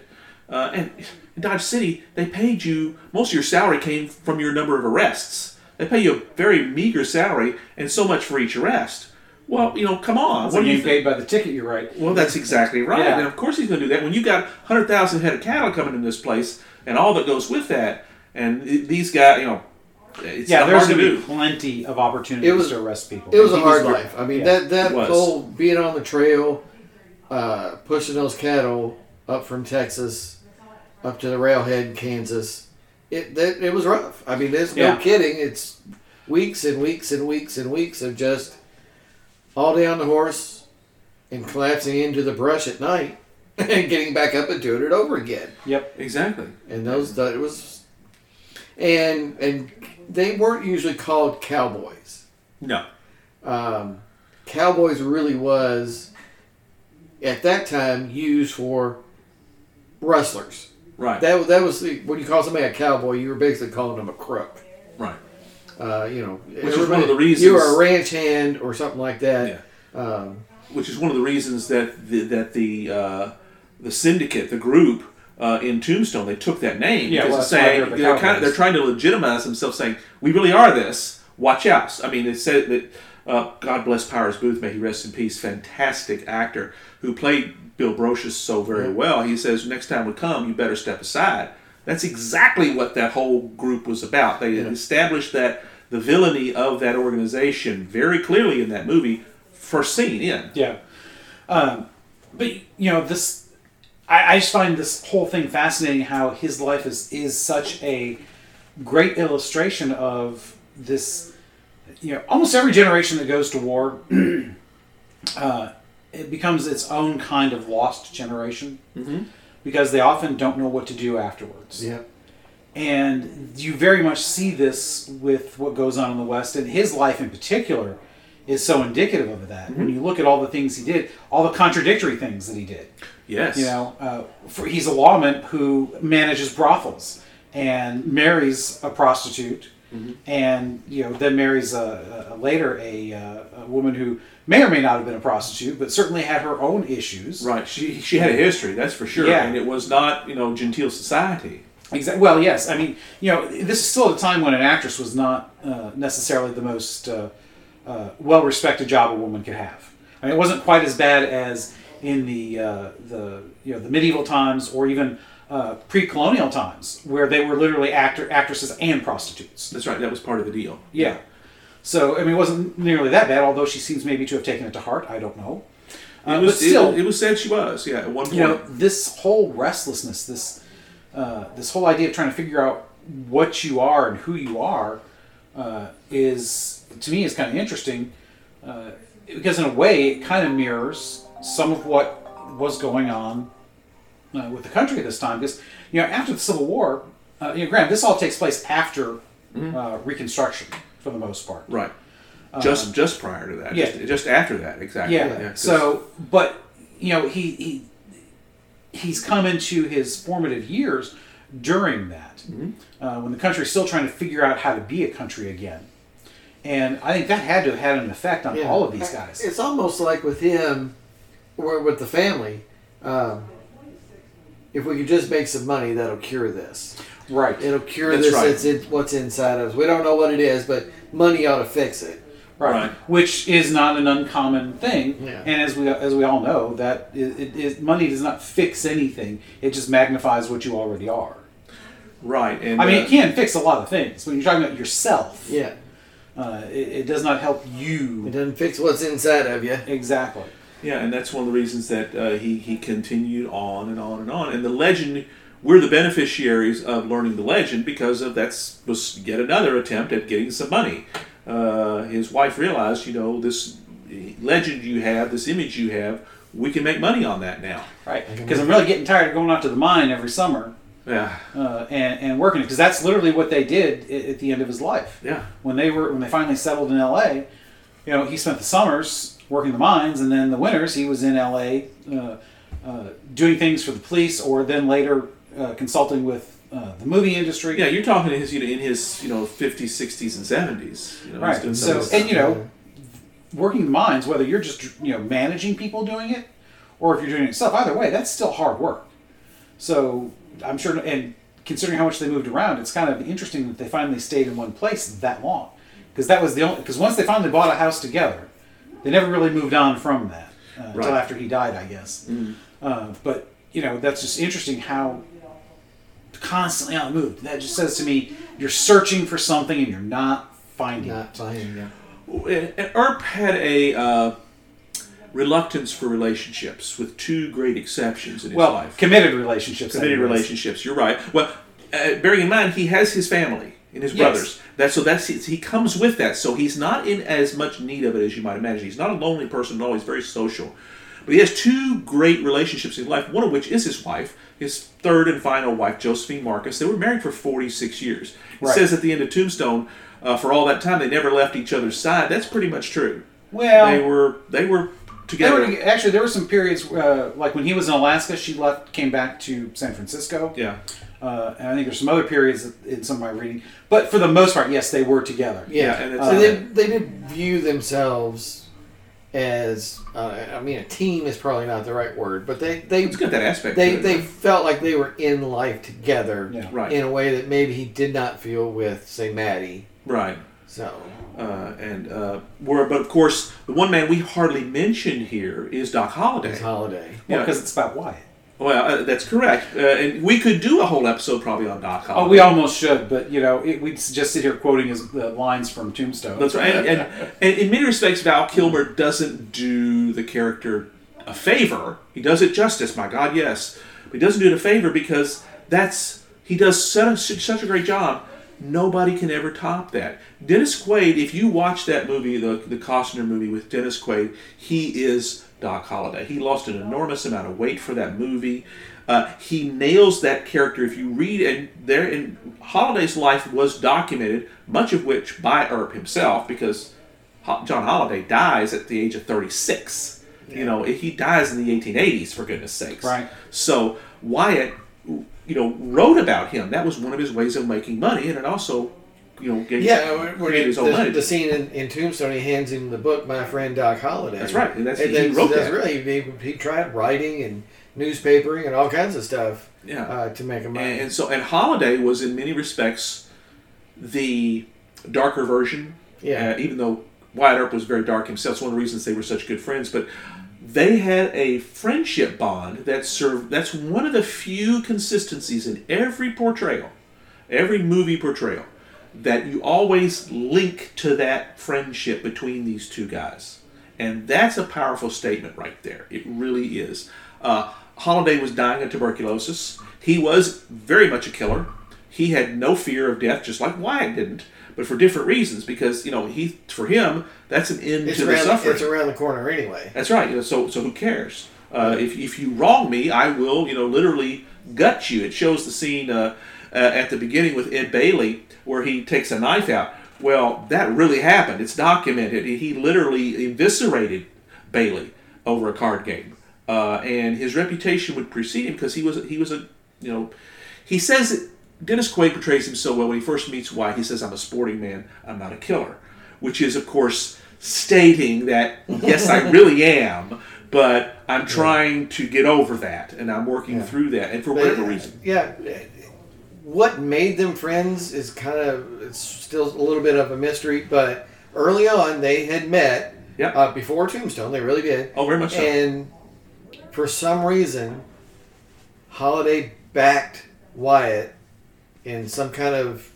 Uh, and in Dodge City, they paid you most of your salary came from your number of arrests. They pay you a very meager salary and so much for each arrest. Well, you know, come on. What are you paid by the ticket you write? Well, that's exactly right. Yeah. And of course he's going to do that. When you've got one hundred thousand head of cattle coming in this place and all that goes with that, and these guys, you know, it's yeah, there's going to be plenty of opportunities was, to arrest people. It was a hard was, life. I mean, yeah, that, that whole being on the trail, uh, pushing those cattle up from Texas up to the railhead in Kansas, it, that, it was rough. I mean, there's yeah. no kidding. It's weeks and weeks and weeks and weeks of just... all day on the horse and collapsing into the brush at night and getting back up and doing it over again. Yep, exactly. And those it was, and and they weren't usually called cowboys. No, um, cowboys really was at that time used for rustlers. Right. That that was the, when you call somebody a cowboy, you were basically calling them a crook. Right. Uh, you know, which is one of the reasons you were a ranch hand or something like that. Yeah. Um, which is one of the reasons that the, that the uh, the syndicate, the group uh, in Tombstone, they took that name yeah, because well, saying the they're kind of, they're trying to legitimize themselves, saying we really are this. Watch out! I mean, it said that Uh, God bless Powers Booth, may he rest in peace. Fantastic actor who played Bill Brocious so very well. He says, next time we come, you better step aside. That's exactly what that whole group was about. They yeah. established that the villainy of that organization very clearly in that movie, first seen in. Yeah. Um, but, you know, this... I, I just find this whole thing fascinating, how his life is, is such a great illustration of this... You know, almost every generation that goes to war... uh, it becomes its own kind of lost generation. Mm-hmm. Because they often don't know what to do afterwards. Yeah. And you very much see this with what goes on in the West, and his life in particular is so indicative of that. Mm-hmm. When you look at all the things he did, all the contradictory things that he did. Yes. You know, uh, for, he's a lawman who manages brothels and marries a prostitute, mm-hmm. and you know then marries a, a later a, a woman who may or may not have been a prostitute, but certainly had her own issues. Right. She she had a history, that's for sure. Yeah. And it was not, you know, genteel society. Exactly. Well, yes. I mean, you know, this is still a time when an actress was not uh, necessarily the most uh, uh, well-respected job a woman could have. I mean, it wasn't quite as bad as in the uh, the you know the medieval times or even uh, pre-colonial times, where they were literally actor actresses and prostitutes. That's right. That was part of the deal. Yeah. So, I mean, it wasn't nearly that bad, although she seems maybe to have taken it to heart. I don't know. Uh, it was, but still... It, it was said she was, yeah, at one point. You know, this whole restlessness, this uh, this whole idea of trying to figure out what you are and who you are uh, is, to me, is kind of interesting. Uh, because in a way, it kind of mirrors some of what was going on uh, with the country at this time. Because, you know, after the Civil War, uh, you know, granted, this all takes place after mm-hmm. uh, Reconstruction. For the most part, right? Just um, just prior to that, yeah. just, just after that, exactly. Yeah. yeah so, but you know, he he he's come into his formative years during that, mm-hmm. uh, when the country's still trying to figure out how to be a country again, and I think that had to have had an effect on yeah. all of these guys. It's almost like with him, or with the family. Um, if we could just make some money, that'll cure this. Right. It'll cure That's this. Right. It's it, what's inside of us. We don't know what it is, but money ought to fix it. Right. right. Which is not an uncommon thing. Yeah. And as we as we all know, that it, it, it, money does not fix anything. It just magnifies what you already are. Right. And I uh, mean, it can fix a lot of things. When you're talking about yourself, yeah, uh, it, it does not help you. It doesn't fix what's inside of you. Exactly. Yeah, and that's one of the reasons that uh, he he continued on and on and on. And the legend. We're the beneficiaries of learning the legend because of that's was yet another attempt at getting some money. Uh, his wife realized, you know, this legend you have, this image you have, we can make money on that now. Right, because I'm really getting tired of going out to the mine every summer yeah. uh, and, and working it, because that's literally what they did at the end of his life. Yeah. When they were when they finally settled in L A, you know, he spent the summers working the mines, and then the winters he was in L A uh, uh, doing things for the police, or then later... Uh, consulting with uh, the movie industry. Yeah, you're talking in his, you know, in his, you know, fifties, sixties, and seventies. You know, right. And so, and you know, working the mines, whether you're just, you know, managing people doing it, or if you're doing it yourself, either way, that's still hard work. So I'm sure, and considering how much they moved around, it's kind of interesting that they finally stayed in one place that long, because that was the only. Because once they finally bought a house together, they never really moved on from that uh, right. until after he died, I guess. Mm. Uh, but you know, that's just interesting how. Constantly on the move. That just says to me, you're searching for something and you're not finding not it. Finding it. And Earp had a uh, reluctance for relationships, with two great exceptions in his well, life. Well, committed relationships. Committed anyways. relationships. You're right. Well, uh, bearing in mind, he has his family and his yes. brothers. That so that's he comes with that. So he's not in as much need of it as you might imagine. He's not a lonely person at all. He's very social. But he has two great relationships in life, one of which is his wife, his third and final wife, Josephine Marcus. They were married for forty-six years. It right. says at the end of Tombstone, uh, for all that time, they never left each other's side. That's pretty much true. Well, They were they were together. They were, actually, there were some periods, uh, like when he was in Alaska, she left, came back to San Francisco. Yeah. Uh, and I think there's some other periods in some of my reading. But for the most part, yes, they were together. Yeah. yeah. And it's, uh, they, they did view themselves... As uh, I mean, a team is probably not the right word, but they they it's got that aspect. They they felt like they were in life together, yeah. right. in a way that maybe he did not feel with, say, Maddie, right? So, uh, and uh, we're, but of course, the one man we hardly mentioned here is Doc Holliday. It's Holliday. Well, because yeah. it's about Wyatt. Well, uh, that's correct. Uh, and we could do a whole episode probably on Doc Holliday. Oh, we almost should, but, you know, it, we'd just sit here quoting his uh, lines from Tombstone. That's right. And, and, and in many respects, Val Kilmer doesn't do the character a favor. He does it justice, my God, yes. But he doesn't do it a favor because that's, he does such, such a great job. Nobody can ever top that. Dennis Quaid, if you watch that movie, the, the Costner movie with Dennis Quaid, he is Doc Holliday. He lost an enormous amount of weight for that movie. Uh, he nails that character. If you read, and there in Holliday's life was documented, much of which by Earp himself, because John Holliday dies at the age of thirty-six. Yeah. You know, he dies in the eighteen eighties, for goodness sakes. Right. So Wyatt, you know, wrote about him. That was one of his ways of making money, and it also, you know, gave, yeah, gave it, his own the, money. The scene in, in Tombstone, he hands him the book, My Friend Doc Holliday. That's right. And that's, and he, then, he wrote that's that. Really, he, he tried writing and newspapering and all kinds of stuff yeah. uh, to make him money. And, and so, and Holliday was, in many respects, the darker version, yeah. Uh, even though Wyatt Earp was very dark himself. It's one of the reasons they were such good friends, but they had a friendship bond that served. That's one of the few consistencies in every portrayal, every movie portrayal, that you always link to that friendship between these two guys. And that's a powerful statement right there. It really is. Uh, Holliday was dying of tuberculosis. He was very much a killer. He had no fear of death, just like Wyatt didn't. But for different reasons, because, you know, he, for him, that's an end it's to around, the suffering. It's around the corner anyway. That's right. You know, so so who cares? Uh, if if you wrong me, I will, you know, literally gut you. It shows the scene uh, uh, at the beginning with Ed Bailey where he takes a knife out. Well, that really happened. It's documented. He literally eviscerated Bailey over a card game, uh, and his reputation would precede him because he was he was a you know, he says it. Dennis Quaid portrays him so well when he first meets Wyatt. He says, I'm a sporting man, I'm not a killer. Which is, of course, stating that, yes, I really am, but I'm trying to get over that, and I'm working yeah. through that, and for but, whatever reason. Yeah. What made them friends is kind of, it's still a little bit of a mystery, but early on they had met yep. uh, before Tombstone. They really did. Oh, very much so. And for some reason, Holliday backed Wyatt in some kind of,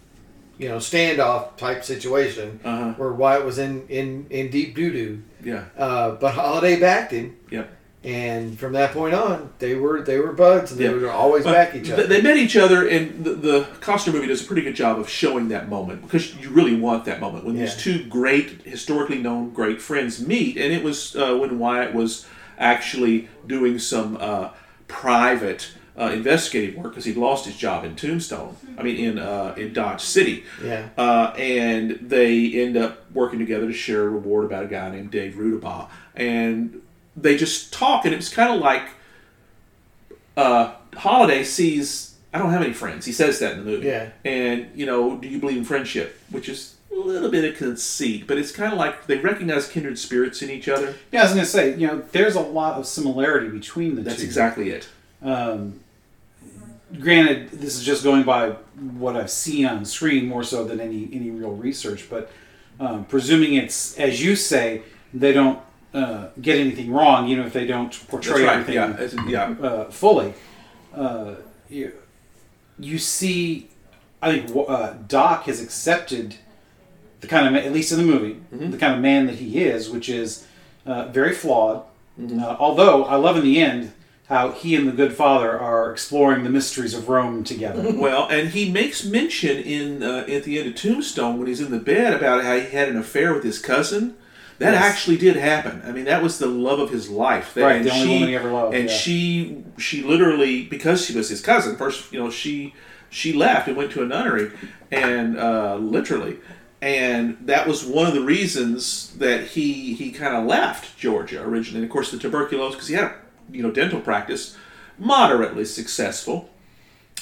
you know, standoff type situation uh-huh. where Wyatt was in, in, in deep doo doo. Yeah. Uh, but Holliday backed him. Yep. And from that point on, they were they were buds, and they yep. would always but back each other. They met each other, and the, the Costner movie does a pretty good job of showing that moment because you really want that moment when yeah. these two great, historically known great friends meet. And it was uh, when Wyatt was actually doing some uh, private Uh, investigative work because he'd lost his job in Tombstone. I mean, in uh, in Dodge City. Yeah. Uh, and they end up working together to share a reward about a guy named Dave Rudabaugh. And they just talk, and it's kind of like uh, Holliday sees, I don't have any friends. He says that in the movie. Yeah. And, you know, do you believe in friendship? Which is a little bit of conceit, but it's kind of like they recognize kindred spirits in each other. Yeah, I was going to say, you know, there's a lot of similarity between the That's two. That's exactly it. Um, Granted, this is just going by what I've seen on screen more so than any, any real research, but um, presuming it's, as you say, they don't uh, get anything wrong, you know, if they don't portray right. everything yeah. Yeah. Uh, fully. Uh, you, you see, I think uh, Doc has accepted the kind of, at least in the movie, mm-hmm. the kind of man that he is, which is uh, very flawed, mm-hmm. uh, although I love in the end how he and the good father are exploring the mysteries of Rome together. Well, and he makes mention in uh, at the end of Tombstone when he's in the bed about how he had an affair with his cousin. That yes. actually did happen. I mean, that was the love of his life. That, right, the only she, woman he ever loved. And yeah. she, she literally, because she was his cousin, first, you know, she she left and went to a nunnery, and uh, literally, and that was one of the reasons that he he kind of left Georgia originally. And of course, the tuberculosis, because he had a, you know, dental practice, moderately successful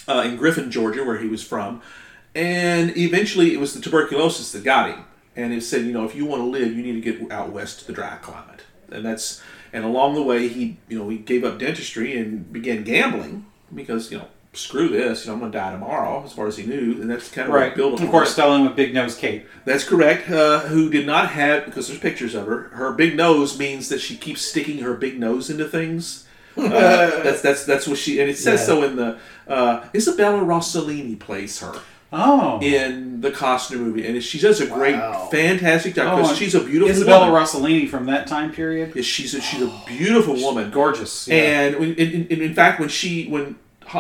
uh, in Griffin, Georgia, where he was from. And eventually it was the tuberculosis that got him. And it said, you know, if you want to live, you need to get out west to the dry climate. And that's, and along the way, he, you know, he gave up dentistry and began gambling because, you know, screw this, you know, I'm going to die tomorrow, as far as he knew. And that's kind of right. What built him. Of course, styling with Big Nose Kate. That's correct. Uh, who did not have, because there's pictures of her, her big nose means that she keeps sticking her big nose into things. Uh, that's that's that's what she, and it says yeah. so in the, uh, Isabella Rossellini plays her. Oh. In the Costner movie. And she does a great, wow. fantastic job. Because oh, she's a beautiful Isabella woman. Isabella Rossellini from that time period. Yeah, she's a, she's a beautiful woman. She's gorgeous. Yeah. And, when, and, and in fact, when she, when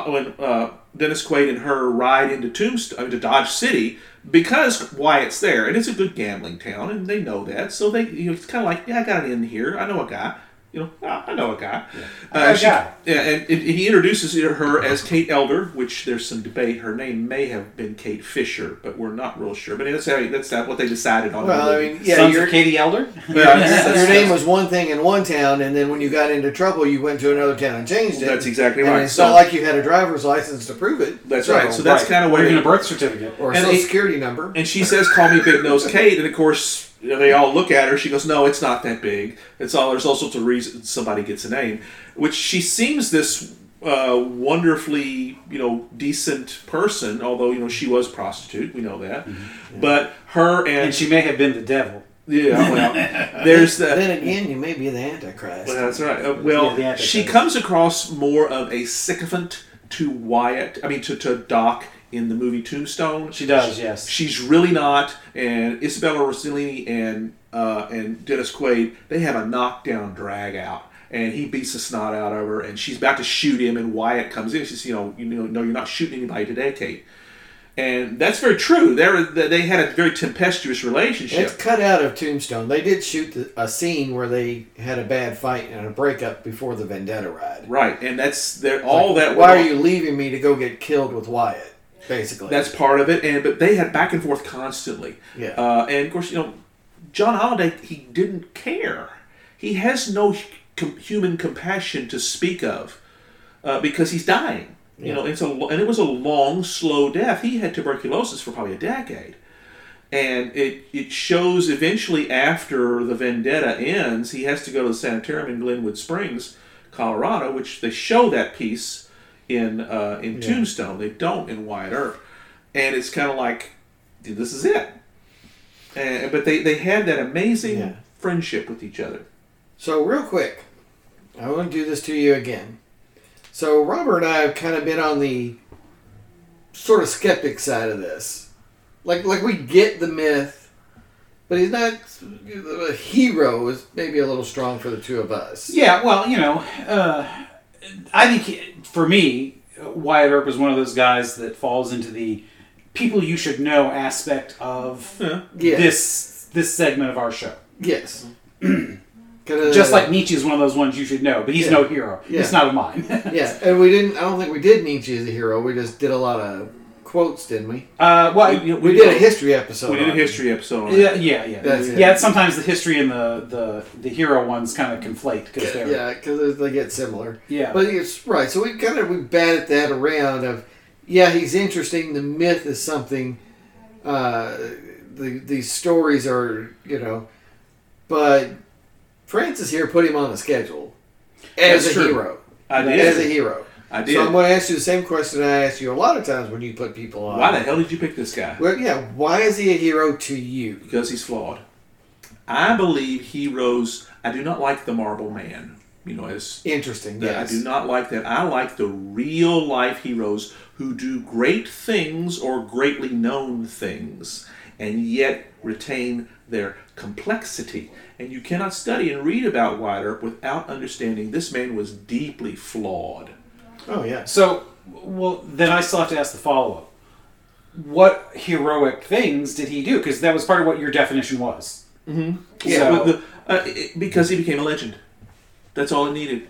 when uh, Dennis Quaid and her ride into Tombstone, into Dodge City, because Wyatt's there, and it's a good gambling town, and they know that. So they, you know, it's kind of like, yeah, I got it in here. I know a guy. You know, oh, I know a guy. Yeah. Uh, I know she, a guy. Yeah, and, and he introduces her as Kate Elder, which there's some debate. Her name may have been Kate Fisher, but we're not real sure. But that's how, that's not what they decided on. Well, I mean, yeah, you're Katie Elder. Well, that's, that's, your name was one thing in one town, and then when you got into trouble, you went to another town and changed it. That's exactly right. And it's so, not like you had a driver's license to prove it. That's so, right. So that's right. kind of where you a birth certificate or a social security number. And she says, "Call me Big Nose Kate," and of course. You know, they all look at her. She goes, "No, it's not that big." It's all. There's all sorts of reasons somebody gets a name, which she seems this uh, wonderfully, you know, decent person. Although you know she was a prostitute, we know that. Mm-hmm. Yeah. But her and, and she may have been the devil. Yeah. Well, there's the, then again, you may be the Antichrist. Well, that's right. Uh, well, yeah, she comes across more of a sycophant to Wyatt. I mean, to to Doc. In the movie Tombstone. She does, she, yes. She's really not, and Isabella Rossellini and uh, and Dennis Quaid, they have a knockdown drag out, and he beats the snot out of her, and she's about to shoot him, and Wyatt comes in, she says, you know, you know, no, you're not shooting anybody today, Kate. And that's very true. They they had a very tempestuous relationship. It's cut out of Tombstone. They did shoot the, a scene where they had a bad fight and a breakup before the Vendetta ride. Right, and that's they're all like, that. Why are you leaving me to go get killed with Wyatt? Basically, that's part of it, and but they had back and forth constantly. Yeah, uh, and of course, you know, John Holliday, he didn't care. He has no com- human compassion to speak of, uh, because he's dying. You yeah. know, it's a and it was a long, slow death. He had tuberculosis for probably a decade, and it it shows eventually after the Vendetta ends. He has to go to the sanitarium in Glenwood Springs, Colorado, which they show that piece. In uh, in yeah. Tombstone, they don't in Wyatt Earp, and it's kind of like this is it. And, but they, they had that amazing yeah. friendship with each other. So real quick, I want to do this to you again. So Robert and I have kind of been on the sort of skeptic side of this, like like we get the myth, but he's not a hero is maybe a little strong for the two of us. Yeah, well, you know. Uh, I think, for me, Wyatt Earp is one of those guys that falls into the people you should know aspect of yeah. yes. this this segment of our show. Yes. Just like Nietzsche is one of those ones you should know, but he's yeah. no hero. Yeah. It's not of mine. yeah, and we didn't. I don't think we did Nietzsche as a hero. We just did a lot of quotes, didn't we? Uh, well, we, we, we did, did a history episode. We did a history episode. On yeah, it. yeah, yeah. That's yeah. It. Sometimes the history and the, the, the hero ones kind of conflate because they're yeah, because they get similar. Yeah, but it's right. So we kind of we batted that around of yeah, he's interesting. The myth is something. Uh, the these stories are you know, but Francis here put him on the schedule as That's a true. hero. I did as a hero. I did. So I'm going to ask you the same question I ask you a lot of times when you put people on. Why the hell did you pick this guy? Well, yeah, why is he a hero to you? Because he's flawed. I believe heroes... I do not like the Marble Man. You know, as Interesting, the, yes. I do not like that. I like the real-life heroes who do great things or greatly known things and yet retain their complexity. And you cannot study and read about Wyatt Earp without understanding this man was deeply flawed. Oh, yeah. So, well, then I still have to ask the follow-up. What heroic things did he do? Because that was part of what your definition was. Mm-hmm. Yeah. So, the, uh, it, because he became a legend. That's all it needed.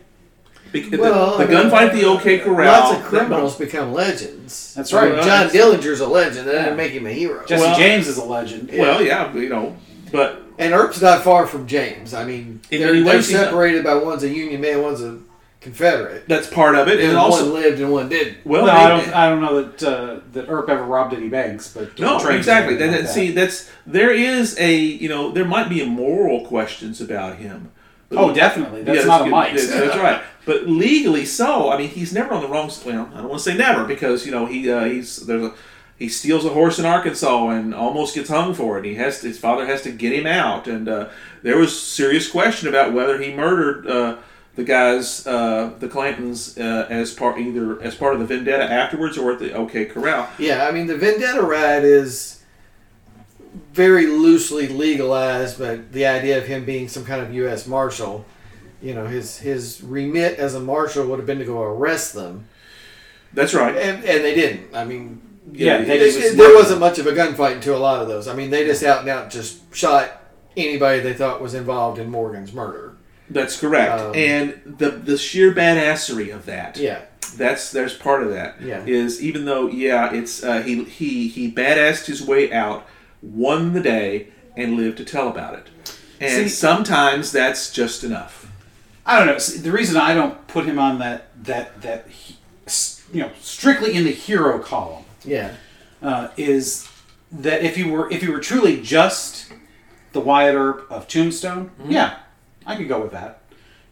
Be- well, the the gunfight at the OK Corral. Lots of criminals that, become legends. That's right. Well, John Dillinger's a legend. That yeah. didn't make him a hero. Jesse well, James is a legend. Yeah. Well, yeah, you know, but... And Earp's not far from James. I mean, they're, they're separated by one's a Union man, one's a... Confederate. That's part of it, and, and also one lived and one didn't. Well, no, I don't. I don't know that uh, that Earp ever robbed any banks, but no, exactly. That, like that. See, that's there is a you know there might be immoral questions about him. Oh, definitely. That's yeah, not a mic. That's, that's right. But legally so. I mean, he's never on the wrong side. Well, I don't want to say never, because, you know, he uh, he's there's a, he steals a horse in Arkansas and almost gets hung for it. And he has to, his father has to get him out. And uh, there was serious question about whether he murdered uh, the guys, uh, the Clantons, uh, as part either as part of the vendetta afterwards or at the OK Corral. Yeah, I mean, the vendetta ride is very loosely legalized, but the idea of him being some kind of U S Marshal. You know, his his remit as a marshal would have been to go arrest them. That's right. And and they didn't. I mean, yeah, know, they it, was there wasn't much of a gunfight until a lot of those. I mean, they just out and out just shot anybody they thought was involved in Morgan's murder. That's correct. Um, and the the sheer badassery of that. Yeah. That's there's part of that. Yeah. Is even though yeah, it's uh, he he he badassed his way out, won the day, and lived to tell about it. And See, sometimes that's just enough. I don't know. The reason I don't put him on that that that you know strictly in the hero column, yeah, uh, is that if you were if you were truly just the Wyatt Earp of Tombstone, mm-hmm. yeah, I could go with that.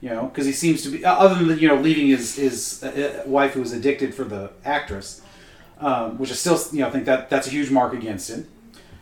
You know, because he seems to be other than you know leaving his his wife who was addicted for the actress, um, which I still you know think that that's a huge mark against him.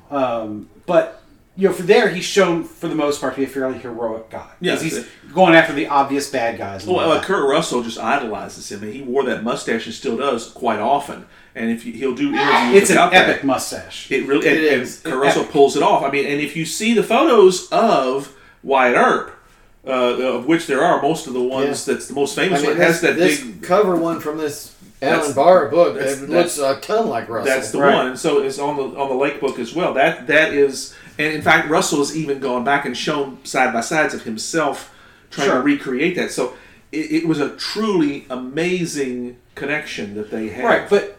Um, but. You know, for there, he's shown, for the most part, to be a fairly heroic guy. Yes. He's going after the obvious bad guys. Well, like Kurt Russell just idolizes him. And he wore that mustache and still does quite often. And if you, he'll do interviews it's about that. It's an epic mustache. It really it and, is. And Kurt Russell epic. pulls it off. I mean, and if you see the photos of Wyatt Earp, uh, of which there are most of the ones yeah. that's the most famous I mean, one, has that this big cover one from this Alan Barr book. It looks a ton like Russell. That's the right. one. And so it's on the on the Lake book as well. That that is. And in fact, Russell has even gone back and shown side by sides of himself trying sure. to recreate that. So it, it was a truly amazing connection that they had. Right, but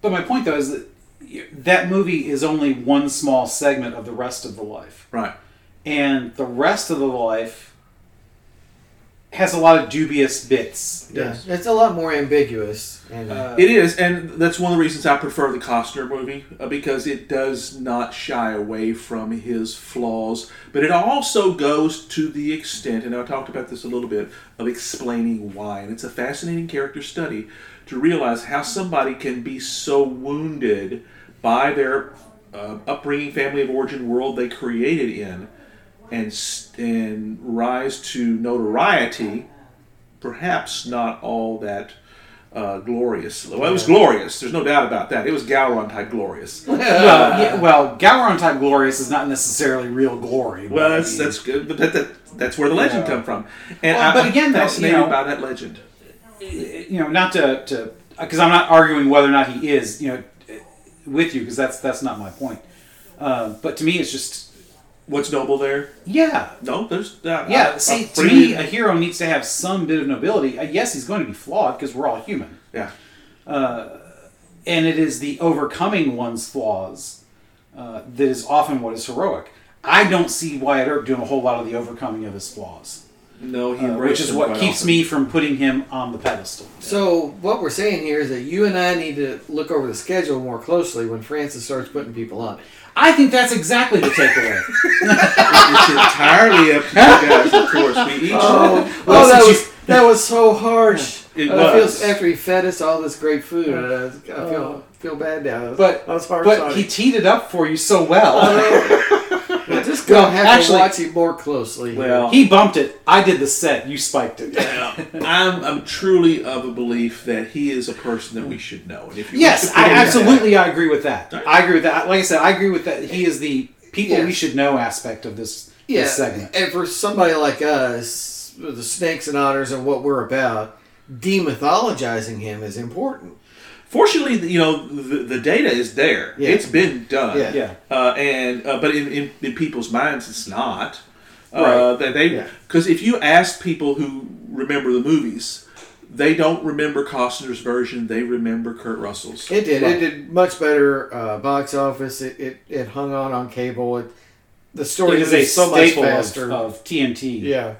but my point though is that that movie is only one small segment of the rest of the life. Right, and the rest of the life has a lot of dubious bits. Yes, yeah. It's a lot more ambiguous. And, uh, it is, and that's one of the reasons I prefer the Costner movie, uh, because it does not shy away from his flaws, but it also goes to the extent, and I talked about this a little bit, of explaining why. And it's a fascinating character study to realize how somebody can be so wounded by their uh, upbringing, family of origin, world they created in, and and rise to notoriety, perhaps not all that uh, glorious. Well, it was glorious. There's no doubt about that. It was Gowron-type glorious. well, yeah, well Gowron-type glorious is not necessarily real glory. Well, that's that's good. But that, that, that's where the legend yeah. come from. And well, but I'm again, fascinated though, you know, by that legend. You know, not to to because I'm not arguing whether or not he is. You know, with you because that's that's not my point. Uh, but to me, it's just. What's noble there? Yeah. No, there's... Uh, yeah, I, see, to me, a hero needs to have some bit of nobility. Uh, yes, he's going to be flawed, because we're all human. Yeah. Uh, and it is the overcoming one's flaws uh, that is often what is heroic. I don't see Wyatt Earp doing a whole lot of the overcoming of his flaws. No, he uh, Which is what keeps often. me from putting him on the pedestal. So, what we're saying here is that you and I need to look over the schedule more closely when Francis starts putting people on it. I think that's exactly the takeaway. It's entirely up to you guys, of course. We each. Oh, well, oh that was you, that was so harsh. It uh, was. Feels, after he fed us all this great food, uh, I feel uh, feel bad now. I was, but I was harsh but on he it. teed it up for you so well. Uh, we're just gonna well, have actually, to watch it more closely. Well, he bumped it. I did the set. You spiked it. Yeah. I'm I'm truly of a belief that he is a person that we should know. And if you yes, I absolutely that, I agree with that. Right. I agree with that. Like I said, I agree with that. He is the people yeah. we should know aspect of this, yeah. this segment. And for somebody like us, the Snakes and Otters and what we're about, demythologizing him is important. Fortunately, you know, the, the data is there. Yeah. It's been done. Yeah. yeah. Uh, and uh, but in, in, in people's minds, it's not. Uh, right. They because yeah. if you ask people who remember the movies, they don't remember Costner's version. They remember Kurt Russell's. It did. Right. It did much better uh, box office. It, it it hung on on cable. It, the story it is a so much faster of, of T N T. Yeah.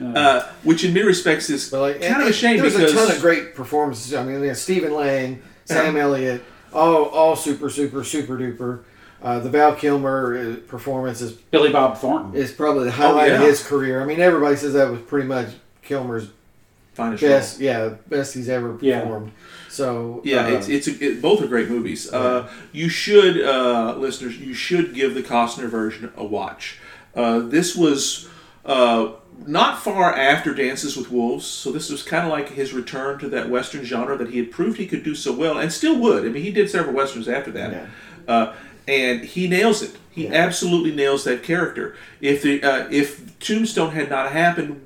Uh, uh, which in many respects is like, kind of a shame because... There's a ton of great performances. I mean, you know, Stephen Lang, Sam Elliott, all, all super, super, super duper. Uh, the Val Kilmer performance is... Billy Bob Thornton. Is probably the highlight oh, yeah. of his career. I mean, everybody says that was pretty much Kilmer's finest best, role. Yeah, best he's ever performed. Yeah. So yeah, uh, it's it's a, it, both are great movies. Uh, you should, uh, listeners, you should give the Costner version a watch. Uh, this was uh, not far after Dances with Wolves, so this was kind of like his return to that Western genre that he had proved he could do so well, and still would. I mean, he did several Westerns after that. Yeah. Uh, and he nails it. He yeah. absolutely nails that character. If the uh, if Tombstone had not happened,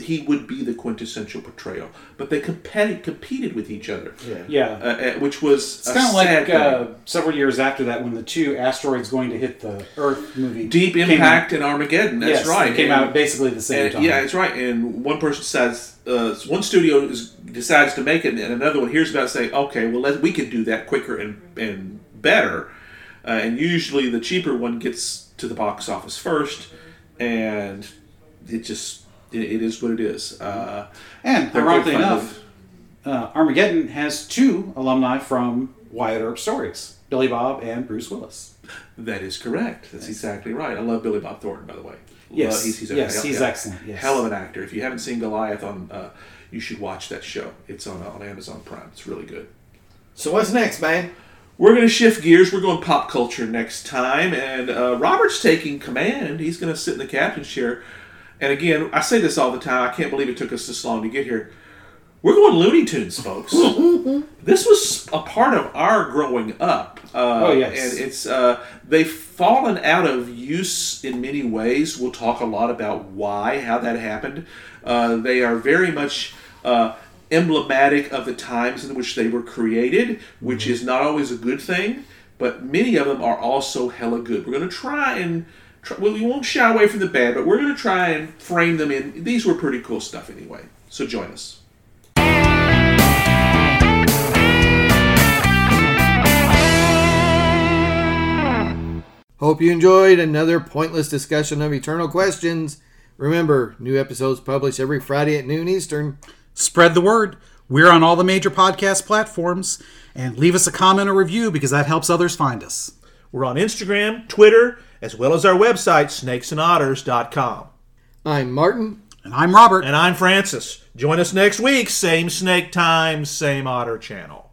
he would be the quintessential portrayal. But they competed competed with each other. Yeah, yeah. Uh, which was it's kind of like uh, several years after that when the two asteroids going to hit the Earth movie, Deep Impact and Armageddon. That's yes, right. It came and, out basically the same and, time. Yeah, that's right. And one person says, uh, one studio is, decides to make it, and another one hears about it saying, "Okay, well, let, we can do that quicker and and better." Uh, and usually the cheaper one gets to the box office first, and it just it, it is what it is. Uh, and ironically enough, uh, Armageddon has two alumni from Wyatt Earp stories: Billy Bob and Bruce Willis. That is correct. That's yes. exactly right. I love Billy Bob Thornton, by the way. Yes, love, he's, he's, yes, hell, he's yeah, excellent. Yes. Hell of an actor. If you haven't seen Goliath, on uh, you should watch that show. It's on on Amazon Prime. It's really good. So what's next, man? We're going to shift gears. We're going pop culture next time. And uh, Robert's taking command. He's going to sit in the captain's chair. And again, I say this all the time. I can't believe it took us this long to get here. We're going Looney Tunes, folks. This was a part of our growing up. Uh, oh, yes. And it's uh, they've fallen out of use in many ways. We'll talk a lot about why, how that happened. Uh, they are very much... Uh, emblematic of the times in which they were created, which is not always a good thing, but many of them are also hella good. We're going to try and, try, well, we won't shy away from the bad, but we're going to try and frame them in, these were pretty cool stuff anyway. So join us. Hope you enjoyed another pointless discussion of eternal questions. Remember, new episodes published every Friday at noon Eastern. Spread the word. We're on all the major podcast platforms. And leave us a comment or review because that helps others find us. We're on Instagram, Twitter, as well as our website, snakes and otters dot com. I'm Martin. And I'm Robert. And I'm Francis. Join us next week. Same snake time, same otter channel.